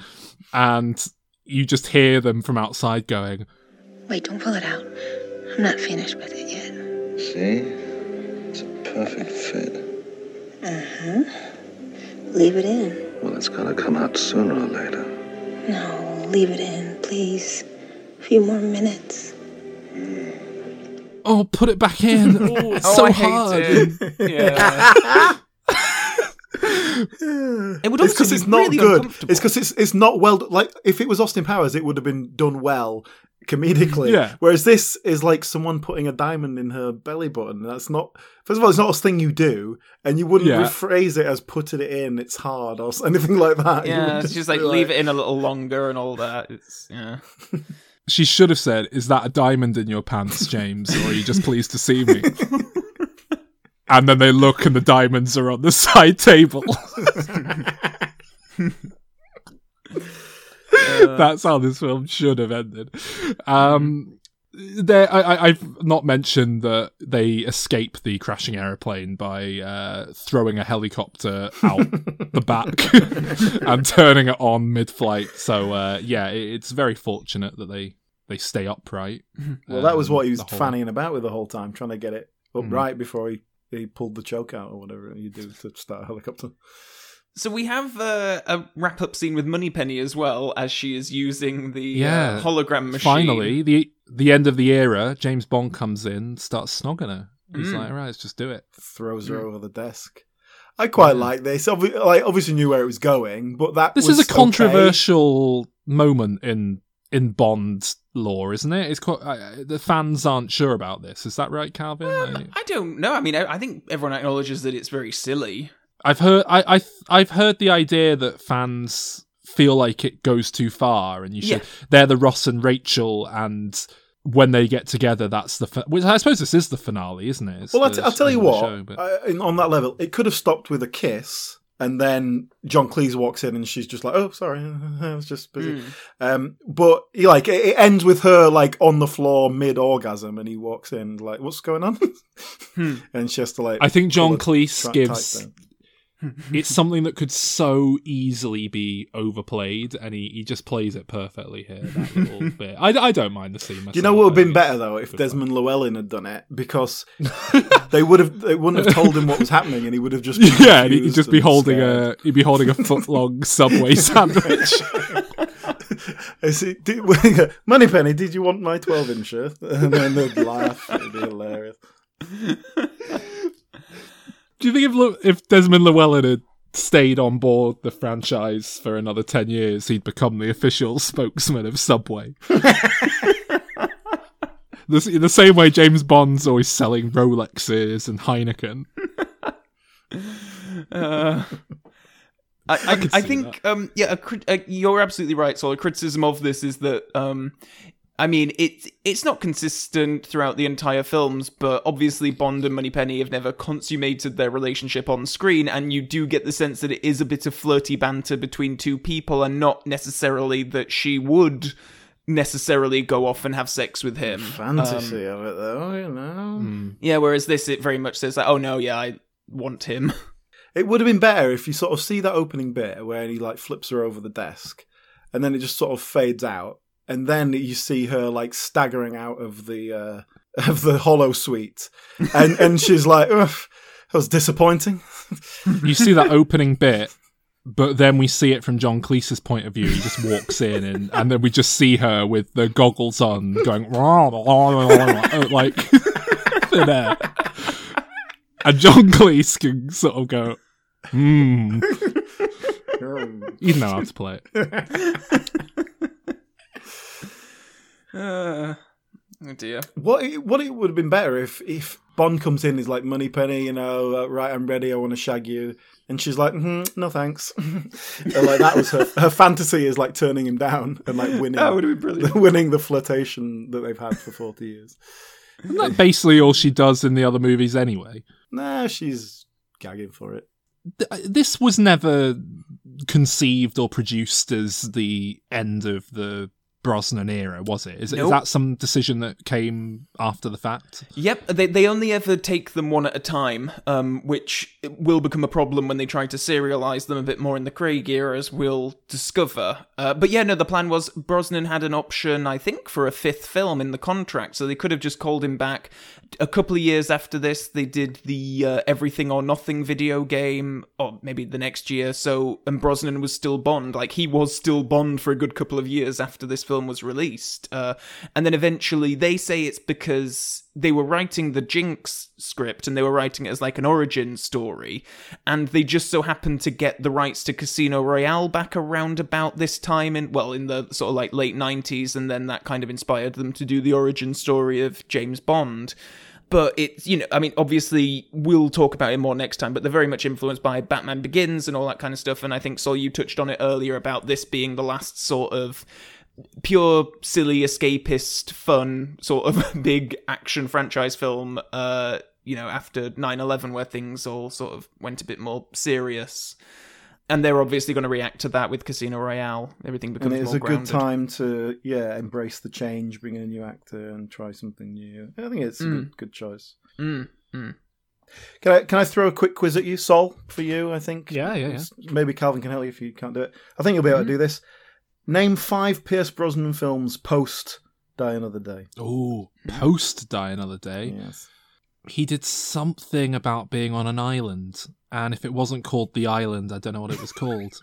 And you just hear them from outside going... Wait, don't pull it out. I'm not finished with it yet. See? It's a perfect fit. Uh-huh. Leave it in. Well, it's gonna come out sooner or later. No, leave it in, please. A few more minutes. Oh, put it back in. Ooh, it's oh, so I hard. Hate it. Yeah. It would also it's because it's not really good. It's because it's it's not well. Like if it was Austin Powers, it would have been done well comedically. Yeah. Whereas this is like someone putting a diamond in her belly button. That's not. First of all, it's not a thing you do, and you wouldn't yeah. rephrase it as "putting it in." It's hard or anything like that. Yeah, it's just, just like, like leave it in a little longer and all that. It's yeah. She should have said, "Is that a diamond in your pants, James, or are you just pleased to see me?" And then they look and the diamonds are on the side table. uh, That's how this film should have ended. Um, there, I, I've not mentioned that they escape the crashing aeroplane by uh, throwing a helicopter out the back and turning it on mid-flight. So, uh, yeah, it, it's very fortunate that they, they stay upright. Well, um, that was what he was whole... fannying about with the whole time, trying to get it upright mm. before he... He pulled the choke out or whatever you do to start a helicopter. So we have uh, a wrap-up scene with Moneypenny as well, as she is using the yeah. uh, hologram machine. Finally, the the end of the era, James Bond comes in, starts snogging her. He's mm. like, all right, let's just do it. Throws her mm. over the desk. I quite yeah. like this. Obvi- like, obviously knew where it was going, but that This was is a controversial okay. moment in in Bond lore, isn't it? It's quite, uh, the fans aren't sure about this. Is that right, Calvin? Um, I, I don't know. I mean, I, I think everyone acknowledges that it's very silly. I've heard, I, I, I've heard the idea that fans feel like it goes too far, and you should. Yeah. They're the Ross and Rachel, and when they get together, that's the. Fa- which I suppose this is the finale, isn't it? It's well, the, I'll tell you what. Show, but... I, on that level, it could have stopped with a kiss. And then John Cleese walks in, and she's just like, "Oh, sorry, I was just busy." Mm. Um, but he, like, it, it ends with her like on the floor mid orgasm, and he walks in like, "What's going on?" hmm. And she has to like. I think John Cleese tra- gives. It's something that could so easily be overplayed, and he, he just plays it perfectly here. That little bit, I, I don't mind the scene. Myself, you know what would have been better though if Desmond Llewellyn had done it, because they would have they wouldn't have told him what was happening, and he would have just been yeah, and he'd just be holding scared. a he'd be holding a foot long Subway sandwich. Moneypenny, did you want my twelve incher? And then they'd laugh. It'd be hilarious. Do you think if if Desmond Llewellyn had stayed on board the franchise for another ten years, he'd become the official spokesman of Subway? the, in the same way James Bond's always selling Rolexes and Heineken. uh, I, I, I, I think, um, yeah, a, a, you're absolutely right, Sol. A criticism of this is that... Um, I mean, it, it's not consistent throughout the entire films, but obviously Bond and Moneypenny have never consummated their relationship on screen, and you do get the sense that it is a bit of flirty banter between two people, and not necessarily that she would necessarily go off and have sex with him. Fantasy um, of it, though, you know? Mm. Yeah, whereas this, it very much says, like, oh, no, yeah, I want him. It would have been better if you sort of see that opening bit where he, like, flips her over the desk, and then it just sort of fades out. And then you see her like staggering out of the uh, of the hollow suite, and and she's like, "That was disappointing." You see that opening bit, but then we see it from John Cleese's point of view. He just walks in, and, and then we just see her with the goggles on, going raw, raw, raw, raw, like thin air. And John Cleese can sort of go, "Hmm, you know how to play it." Uh, oh dear. What it, what it would have been better if, if Bond comes in, is like, Moneypenny, you know, uh, right, I'm ready, I want to shag you. And she's like, mm, no thanks. And, like, that was her her fantasy, is like turning him down and like winning, that would have been brilliant. winning the flirtation that they've had for forty years. Isn't that basically all she does in the other movies anyway? Nah, she's gagging for it. This was never conceived or produced as the end of the Brosnan era, was it? Is, nope. Is that some decision that came after the fact? Yep, they they only ever take them one at a time, um, which will become a problem when they try to serialise them a bit more in the Craig era, as we'll discover. Uh, but yeah, no, the plan was Brosnan had an option, I think, for a fifth film in the contract, so they could have just called him back. A couple of years after this, they did the uh, Everything or Nothing video game, or maybe the next year, so, and Brosnan was still Bond. Like, he was still Bond for a good couple of years after this film was released. Uh, and then eventually, they say it's because they were writing the Jinx script, and they were writing it as, like, an origin story, and they just so happened to get the rights to Casino Royale back around about this time, in, well, in the sort of, like, late nineties, and then that kind of inspired them to do the origin story of James Bond. But it's, you know, I mean, obviously, we'll talk about it more next time, but they're very much influenced by Batman Begins and all that kind of stuff, and I think, Sol, you touched on it earlier about this being the last sort of pure, silly, escapist, fun, sort of big action franchise film, uh, you know, after nine eleven, where things all sort of went a bit more serious. And they're obviously going to react to that with Casino Royale. Everything becomes more grounded. And it's a good time to, yeah, embrace the change, bring in a new actor and try something new. I think it's mm. a good, good choice. Mm. Mm. Can I can I throw a quick quiz at you, Sol, for you, I think? Yeah, yeah, yeah. Maybe Calvin can help you if you can't do it. I think you'll be able mm. to do this. Name five Pierce Brosnan films post Die Another Day. Oh, post Die Another Day? Yes. He did something about being on an island, and if it wasn't called The Island, I don't know what it was called.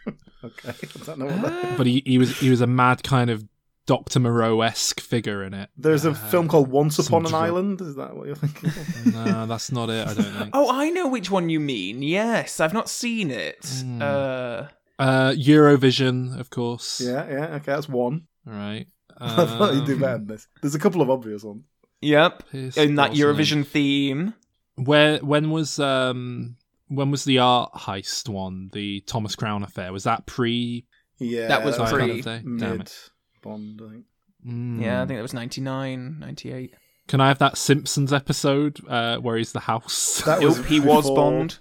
Okay, I don't know what that is. But he, he was he was a mad kind of Doctor Moreau-esque figure in it. There's a uh, film called Once Upon an dr- Island? Is that what you're thinking of? No, that's not it, I don't think. Oh, I know which one you mean. Yes, I've not seen it. Mm. Uh... Uh, Eurovision, of course. Yeah, yeah, okay, that's one. All right. Um... I thought you'd do better than this. There's a couple of obvious ones. Yep, Pierce in that Brosnan. Eurovision theme. Where when was um when was the art heist one? The Thomas Crown affair, was that pre? Yeah, that was pre. Damn it, Bond. I think. Mm. Yeah, I think that was ninety-nine, ninety-eight. Can I have that Simpsons episode uh, where he's the house? That was nope, he was Bond.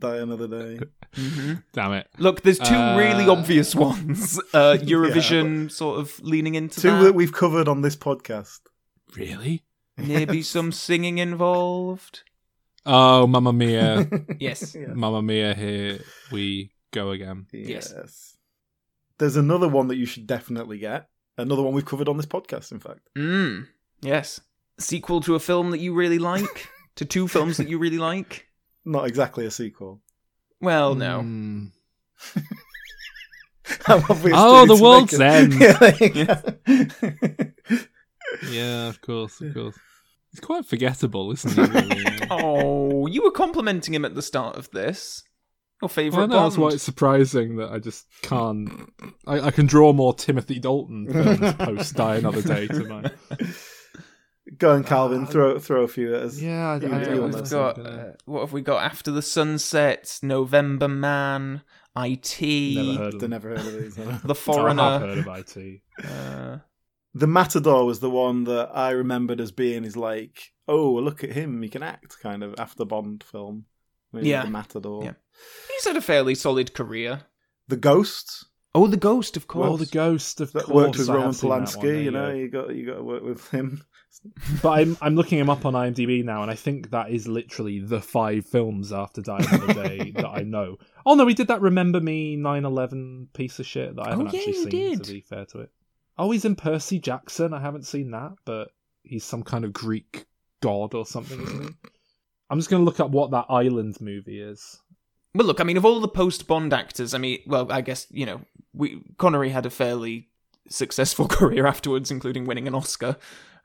Die Another Day. Mm-hmm. Damn it. Look, there's two uh, really obvious ones. Uh, Eurovision, yeah, sort of leaning into two that. Two that we've covered on this podcast. Really? Maybe some singing involved. Oh, Mamma Mia. Yes. Yeah. Mamma Mia, here we go again. Yes. Yes. There's another one that you should definitely get. Another one we've covered on this podcast, in fact. Mm. Yes. Sequel to a film that you really like? To two films that you really like? Not exactly a sequel. Well, no. Mm. Oh, The World's End. Yeah, there you go. Yeah, of course, of course. He's quite forgettable, isn't he? Really? Oh, you were complimenting him at the start of this. Your favourite well, Bond. That's why it's surprising that I just can't. I, I can draw more Timothy Dalton films post Die Another Day tonight. Go on, Calvin. Uh, throw throw a few at us. Yeah, I, I, I we've got. Uh, what have we got? After the Sunset, November Man, I T. Never heard of. Never heard of these. The Foreigner. No, I have heard of I T. Uh, The Matador was the one that I remembered as being is like, oh, look at him, he can act, kind of after Bond film. Maybe yeah. The Matador. Yeah. He's had a fairly solid career. The Ghost. Oh, The Ghost, of course. Oh, The Ghost, of that course. Worked with I Roman Polanski, there, you know, yeah. you got you got to work with him. But I'm I'm looking him up on IMDb now, and I think that is literally the five films after Die Another Day that I know. Oh no, he did that Remember Me nine eleven piece of shit that I haven't oh, yeah, actually seen, did. To be fair to it. Oh, he's in Percy Jackson. I haven't seen that, but he's some kind of Greek god or something, isn't he? I'm just going to look up what that island movie is. But look, I mean, of all the post-Bond actors, I mean, well, I guess, you know, we Connery had a fairly successful career afterwards, including winning an Oscar.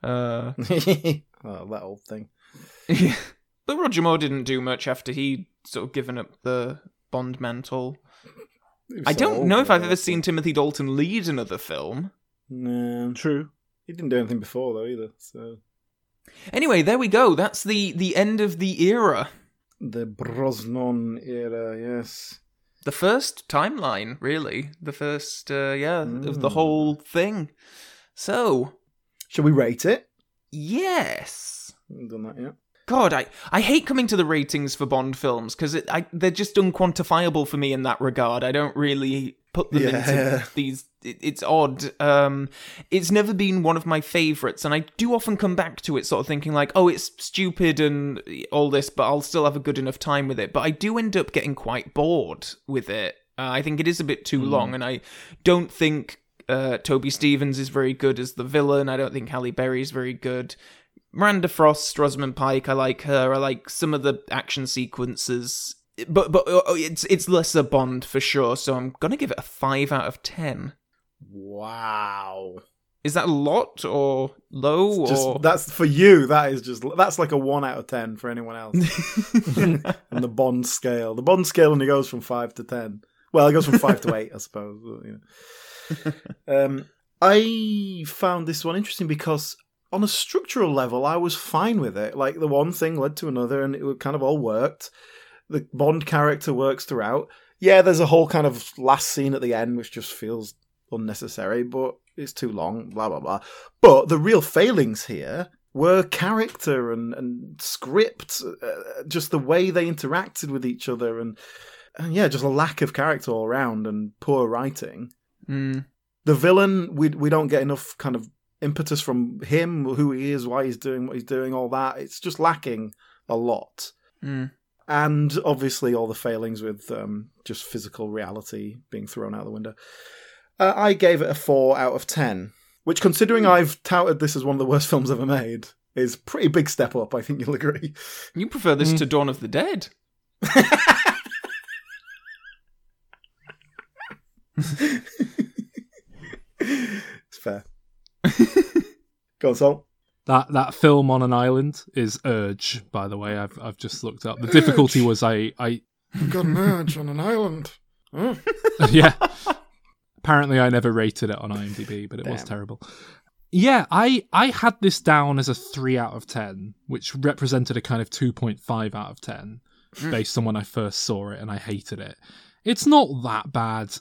Uh... oh, that old thing. Yeah. But Roger Moore didn't do much after he'd sort of given up the Bond mantle. I so don't know if I've ever seen Timothy Dalton lead another film. No, true. He didn't do anything before, though, either, so... Anyway, there we go. That's the, the end of the era. The Brosnan era, yes. The first timeline, really. The first, uh, yeah, mm. of the whole thing. So... Shall we rate it? Yes. I haven't done that yet. God, I, I hate coming to the ratings for Bond films, because they're just unquantifiable for me in that regard. I don't really put them yeah. into these... It, it's odd. Um, it's never been one of my favourites, and I do often come back to it sort of thinking like, oh, it's stupid and all this, but I'll still have a good enough time with it. But I do end up getting quite bored with it. Uh, I think it is a bit too mm. long, and I don't think uh, Toby Stevens is very good as the villain. I don't think Halle Berry is very good. Miranda Frost, Rosamund Pike, I like her. I like some of the action sequences, but but oh, it's it's lesser Bond for sure. So I'm gonna give it a five out of ten. Wow, is that a lot or low? Just, or that's for you. That is just that's like a one out of ten for anyone else. And the Bond scale, the Bond scale only goes from five to ten. Well, it goes from five to eight, I suppose. You know. um, I found this one interesting because. On a structural level, I was fine with it. Like, the one thing led to another, and it kind of all worked. The Bond character works throughout. Yeah, there's a whole kind of last scene at the end, which just feels unnecessary, but it's too long, blah, blah, blah. But the real failings here were character and, and script, uh, just the way they interacted with each other, and, and, yeah, just a lack of character all around and poor writing. Mm. The villain, we we don't get enough kind of impetus from him, who he is, why he's doing what he's doing, all that. It's just lacking a lot. Mm. And obviously all the failings with um, just physical reality being thrown out the window. Uh, I gave it a four out of ten, which, considering I've touted this as one of the worst films ever made, is a pretty big step up, I think you'll agree. You prefer this mm. to Dawn of the Dead. It's fair. Go on, Sol. That that film on an island is Urge, by the way. I've I've just looked up. The Urge. Difficulty was I I You've got an urge on an island. Oh. Yeah. Apparently, I never rated it on IMDb, but it Damn. was terrible. Yeah, I I had this down as a three out of ten, which represented a kind of two point five out of ten, mm. based on when I first saw it, and I hated it. It's not that bad.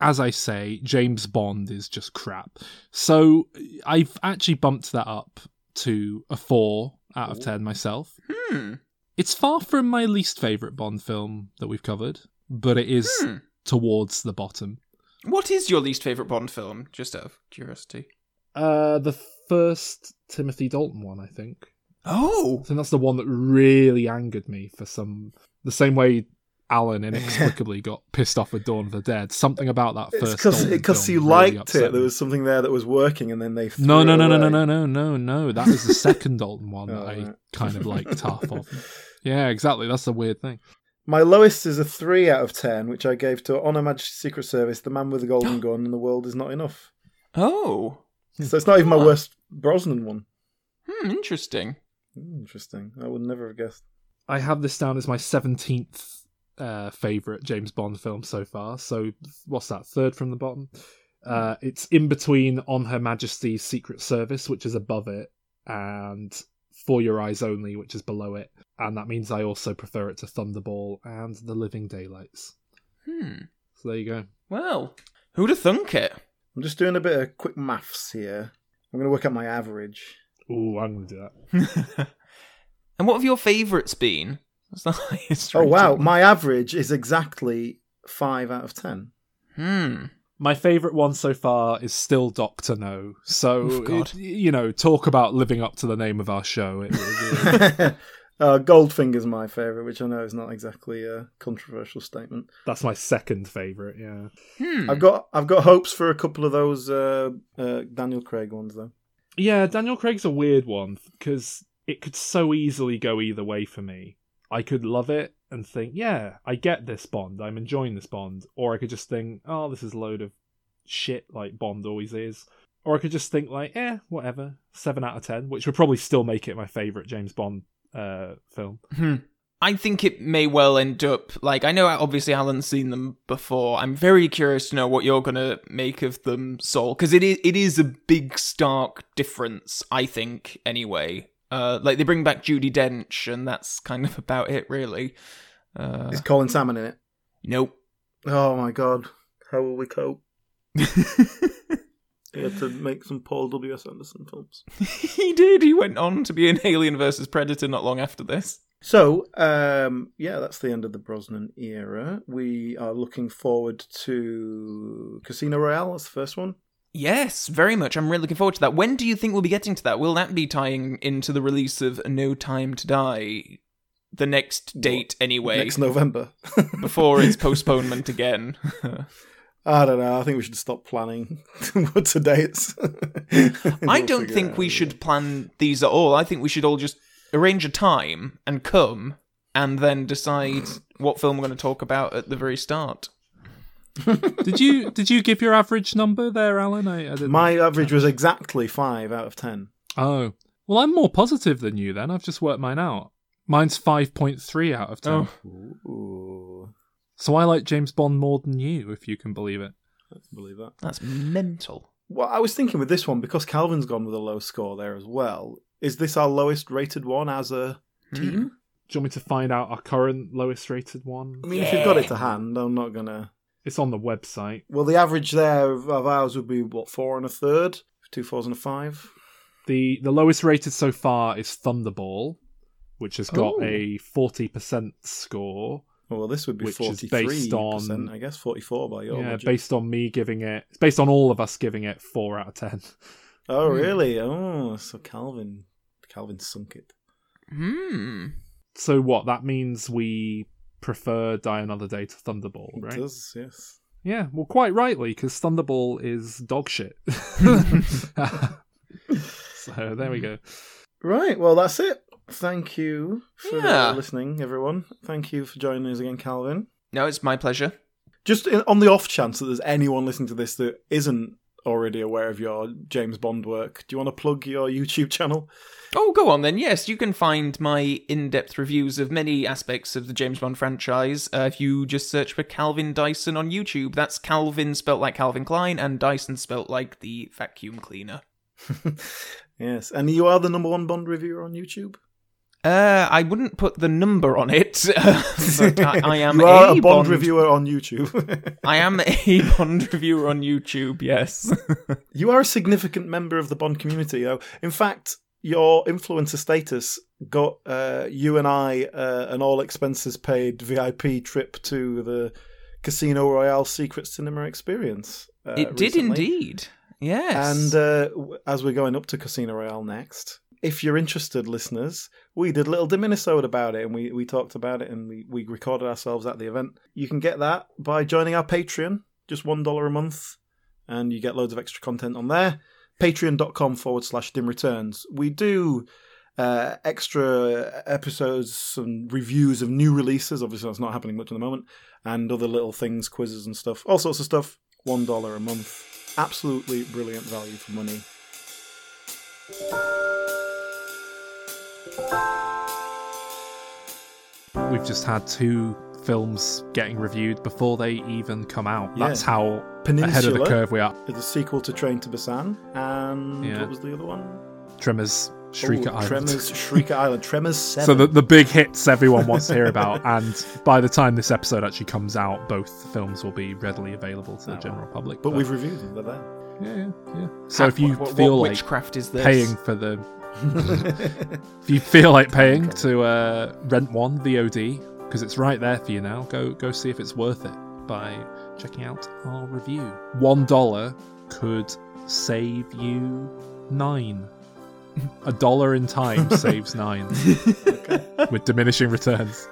As I say, James Bond is just crap. So I've actually bumped that up to a four out of ten myself. Hmm. It's far from my least favourite Bond film that we've covered, but it is hmm. towards the bottom. What is your least favourite Bond film, just out of curiosity? Uh, the first Timothy Dalton one, I think. Oh! I think that's the one that really angered me for some... The same way... Alan inexplicably got pissed off with Dawn of the Dead. Something about that first. It's cause, because you really liked it. Me. There was something there that was working, and then they threw no, no, no, it away. no, no, no, no, no. That was the second Dalton one oh, that I right. kind of liked half of. Yeah, exactly. That's a weird thing. My lowest is a three out of ten, which I gave to Honor Majesty's Secret Service, The Man with the Golden Gun, and The World Is Not Enough. Oh, so it's not even my worst Brosnan one. Hmm, interesting. Interesting. I would never have guessed. I have this down as my seventeenth. Uh, favourite James Bond film so far. So what's that? Third from the bottom. Uh, it's in between On Her Majesty's Secret Service, which is above it, and For Your Eyes Only, which is below it. And that means I also prefer it to Thunderball and The Living Daylights. Hmm. So there you go. Well, who'd have thunk it? I'm just doing a bit of quick maths here. I'm going to work out my average. Ooh, I'm going to do that. And what have your favourites been? That's the highest rating. Oh, wow. My average is exactly five out of ten. Hmm. My favourite one so far is still Doctor No. So, oh, God. It, you know, talk about living up to the name of our show. It, it, it, uh, Goldfinger's my favourite, which I know is not exactly a controversial statement. That's my second favourite, yeah. Hmm. I've got I've got hopes for a couple of those uh, uh, Daniel Craig ones, though. Yeah, Daniel Craig's a weird one, because it could so easily go either way for me. I could love it and think, yeah, I get this Bond, I'm enjoying this Bond. Or I could just think, oh, this is a load of shit, like Bond always is. Or I could just think, like, eh, whatever, seven out of ten, which would probably still make it my favourite James Bond uh, film. Hmm. I think it may well end up, like, I know obviously Alan's seen them before. I'm very curious to know what you're going to make of them, Sol, because it is, it is a big, stark difference, I think, anyway. Uh, like, they bring back Judi Dench, and that's kind of about it, really. Uh, is Colin Salmon in it? Nope. Oh, my God. How will we cope? He had to make some Paul W S. Anderson films. He did. He went on to be in Alien versus Predator not long after this. So, um, yeah, that's the end of the Brosnan era. We are looking forward to Casino Royale. That's the first one. Yes, very much. I'm really looking forward to that. When do you think we'll be getting to that? Will that be tying into the release of No Time to Die? The next date, anyway. Next November. Before its postponement again. I don't know. I think we should stop planning what's the dates. we'll I don't think we should plan these at all. I think we should all just arrange a time and come and then decide what film we're going to talk about at the very start. did you did you give your average number there, Alan? I, I didn't My average was exactly five out of ten. Oh. Well, I'm more positive than you then. I've just worked mine out. Mine's five point three out of ten. Oh. Ooh. So I like James Bond more than you, if you can believe it. I can believe that. That's mental. Well, I was thinking with this one, because Calvin's gone with a low score there as well, is this our lowest rated one as a team? Mm. Do you want me to find out our current lowest rated one? I mean, yeah. If you've got it to hand, I'm not going to... It's on the website. Well, the average there of ours would be, what, four and a third? Two fours and a five? The the lowest rated so far is Thunderball, which has got oh. a forty percent score. Well, this would be which forty-three percent, is based on, I guess, forty-four by your Yeah, budget. Based on me giving it... It's based on all of us giving it four out of ten. Oh, really? Mm. Oh, so Calvin... Calvin sunk it. Hmm. So what, that means we... prefer Die Another Day to Thunderball, right? It does, yes. Yeah, well, quite rightly, because Thunderball is dog shit. So, there we go. Right, well, that's it. Thank you for yeah. listening, everyone. Thank you for joining us again, Calvin. No, it's my pleasure. Just in, on the off chance that there's anyone listening to this that isn't already aware of your James Bond work, do you want to plug your YouTube channel? Oh, go on then. Yes, you can find my in-depth reviews of many aspects of the James Bond franchise uh, if you just search for Calvin Dyson on YouTube. That's Calvin spelt like Calvin Klein and Dyson spelt like the vacuum cleaner. Yes, and you are the number one Bond reviewer on YouTube? Uh, I wouldn't put the number on it, but I, I am you are a, a Bond, Bond reviewer on YouTube. I am a Bond reviewer on YouTube, yes. You are a significant member of the Bond community, though. In fact, your influencer status got uh, you and I uh, an all-expenses-paid V I P trip to the Casino Royale Secret Cinema Experience. Uh, it did recently. Indeed, yes. And uh, as we're going up to Casino Royale next... If you're interested, listeners, we did a little Diminisode about it, and we, we talked about it, and we, we recorded ourselves at the event. You can get that by joining our Patreon, just one dollar a month, and you get loads of extra content on there. Patreon.com forward slash dim returns. We do uh, extra episodes and reviews of new releases. Obviously, that's not happening much at the moment. And other little things, quizzes and stuff. All sorts of stuff. one dollar a month. Absolutely brilliant value for money. We've just had two films getting reviewed before they even come out. Yeah. That's how Peninsula, ahead of the curve we are. The sequel to Train to Busan, and yeah. what was the other one? Tremors, Shrieker Ooh, Island. Tremors, Shrieker Island. Tremors seven. So the, the big hits everyone wants to hear about, and by the time this episode actually comes out, both films will be readily available to oh, the general public. But, but we've reviewed them, they're there. yeah, yeah, yeah. So if you what, what, feel what witchcraft like is this? paying for the, if you feel like paying to uh, rent one V O D because it's right there for you now, go go see if it's worth it by checking out our review. One dollar could save you nine. A dollar in time saves nine. Okay. With diminishing returns.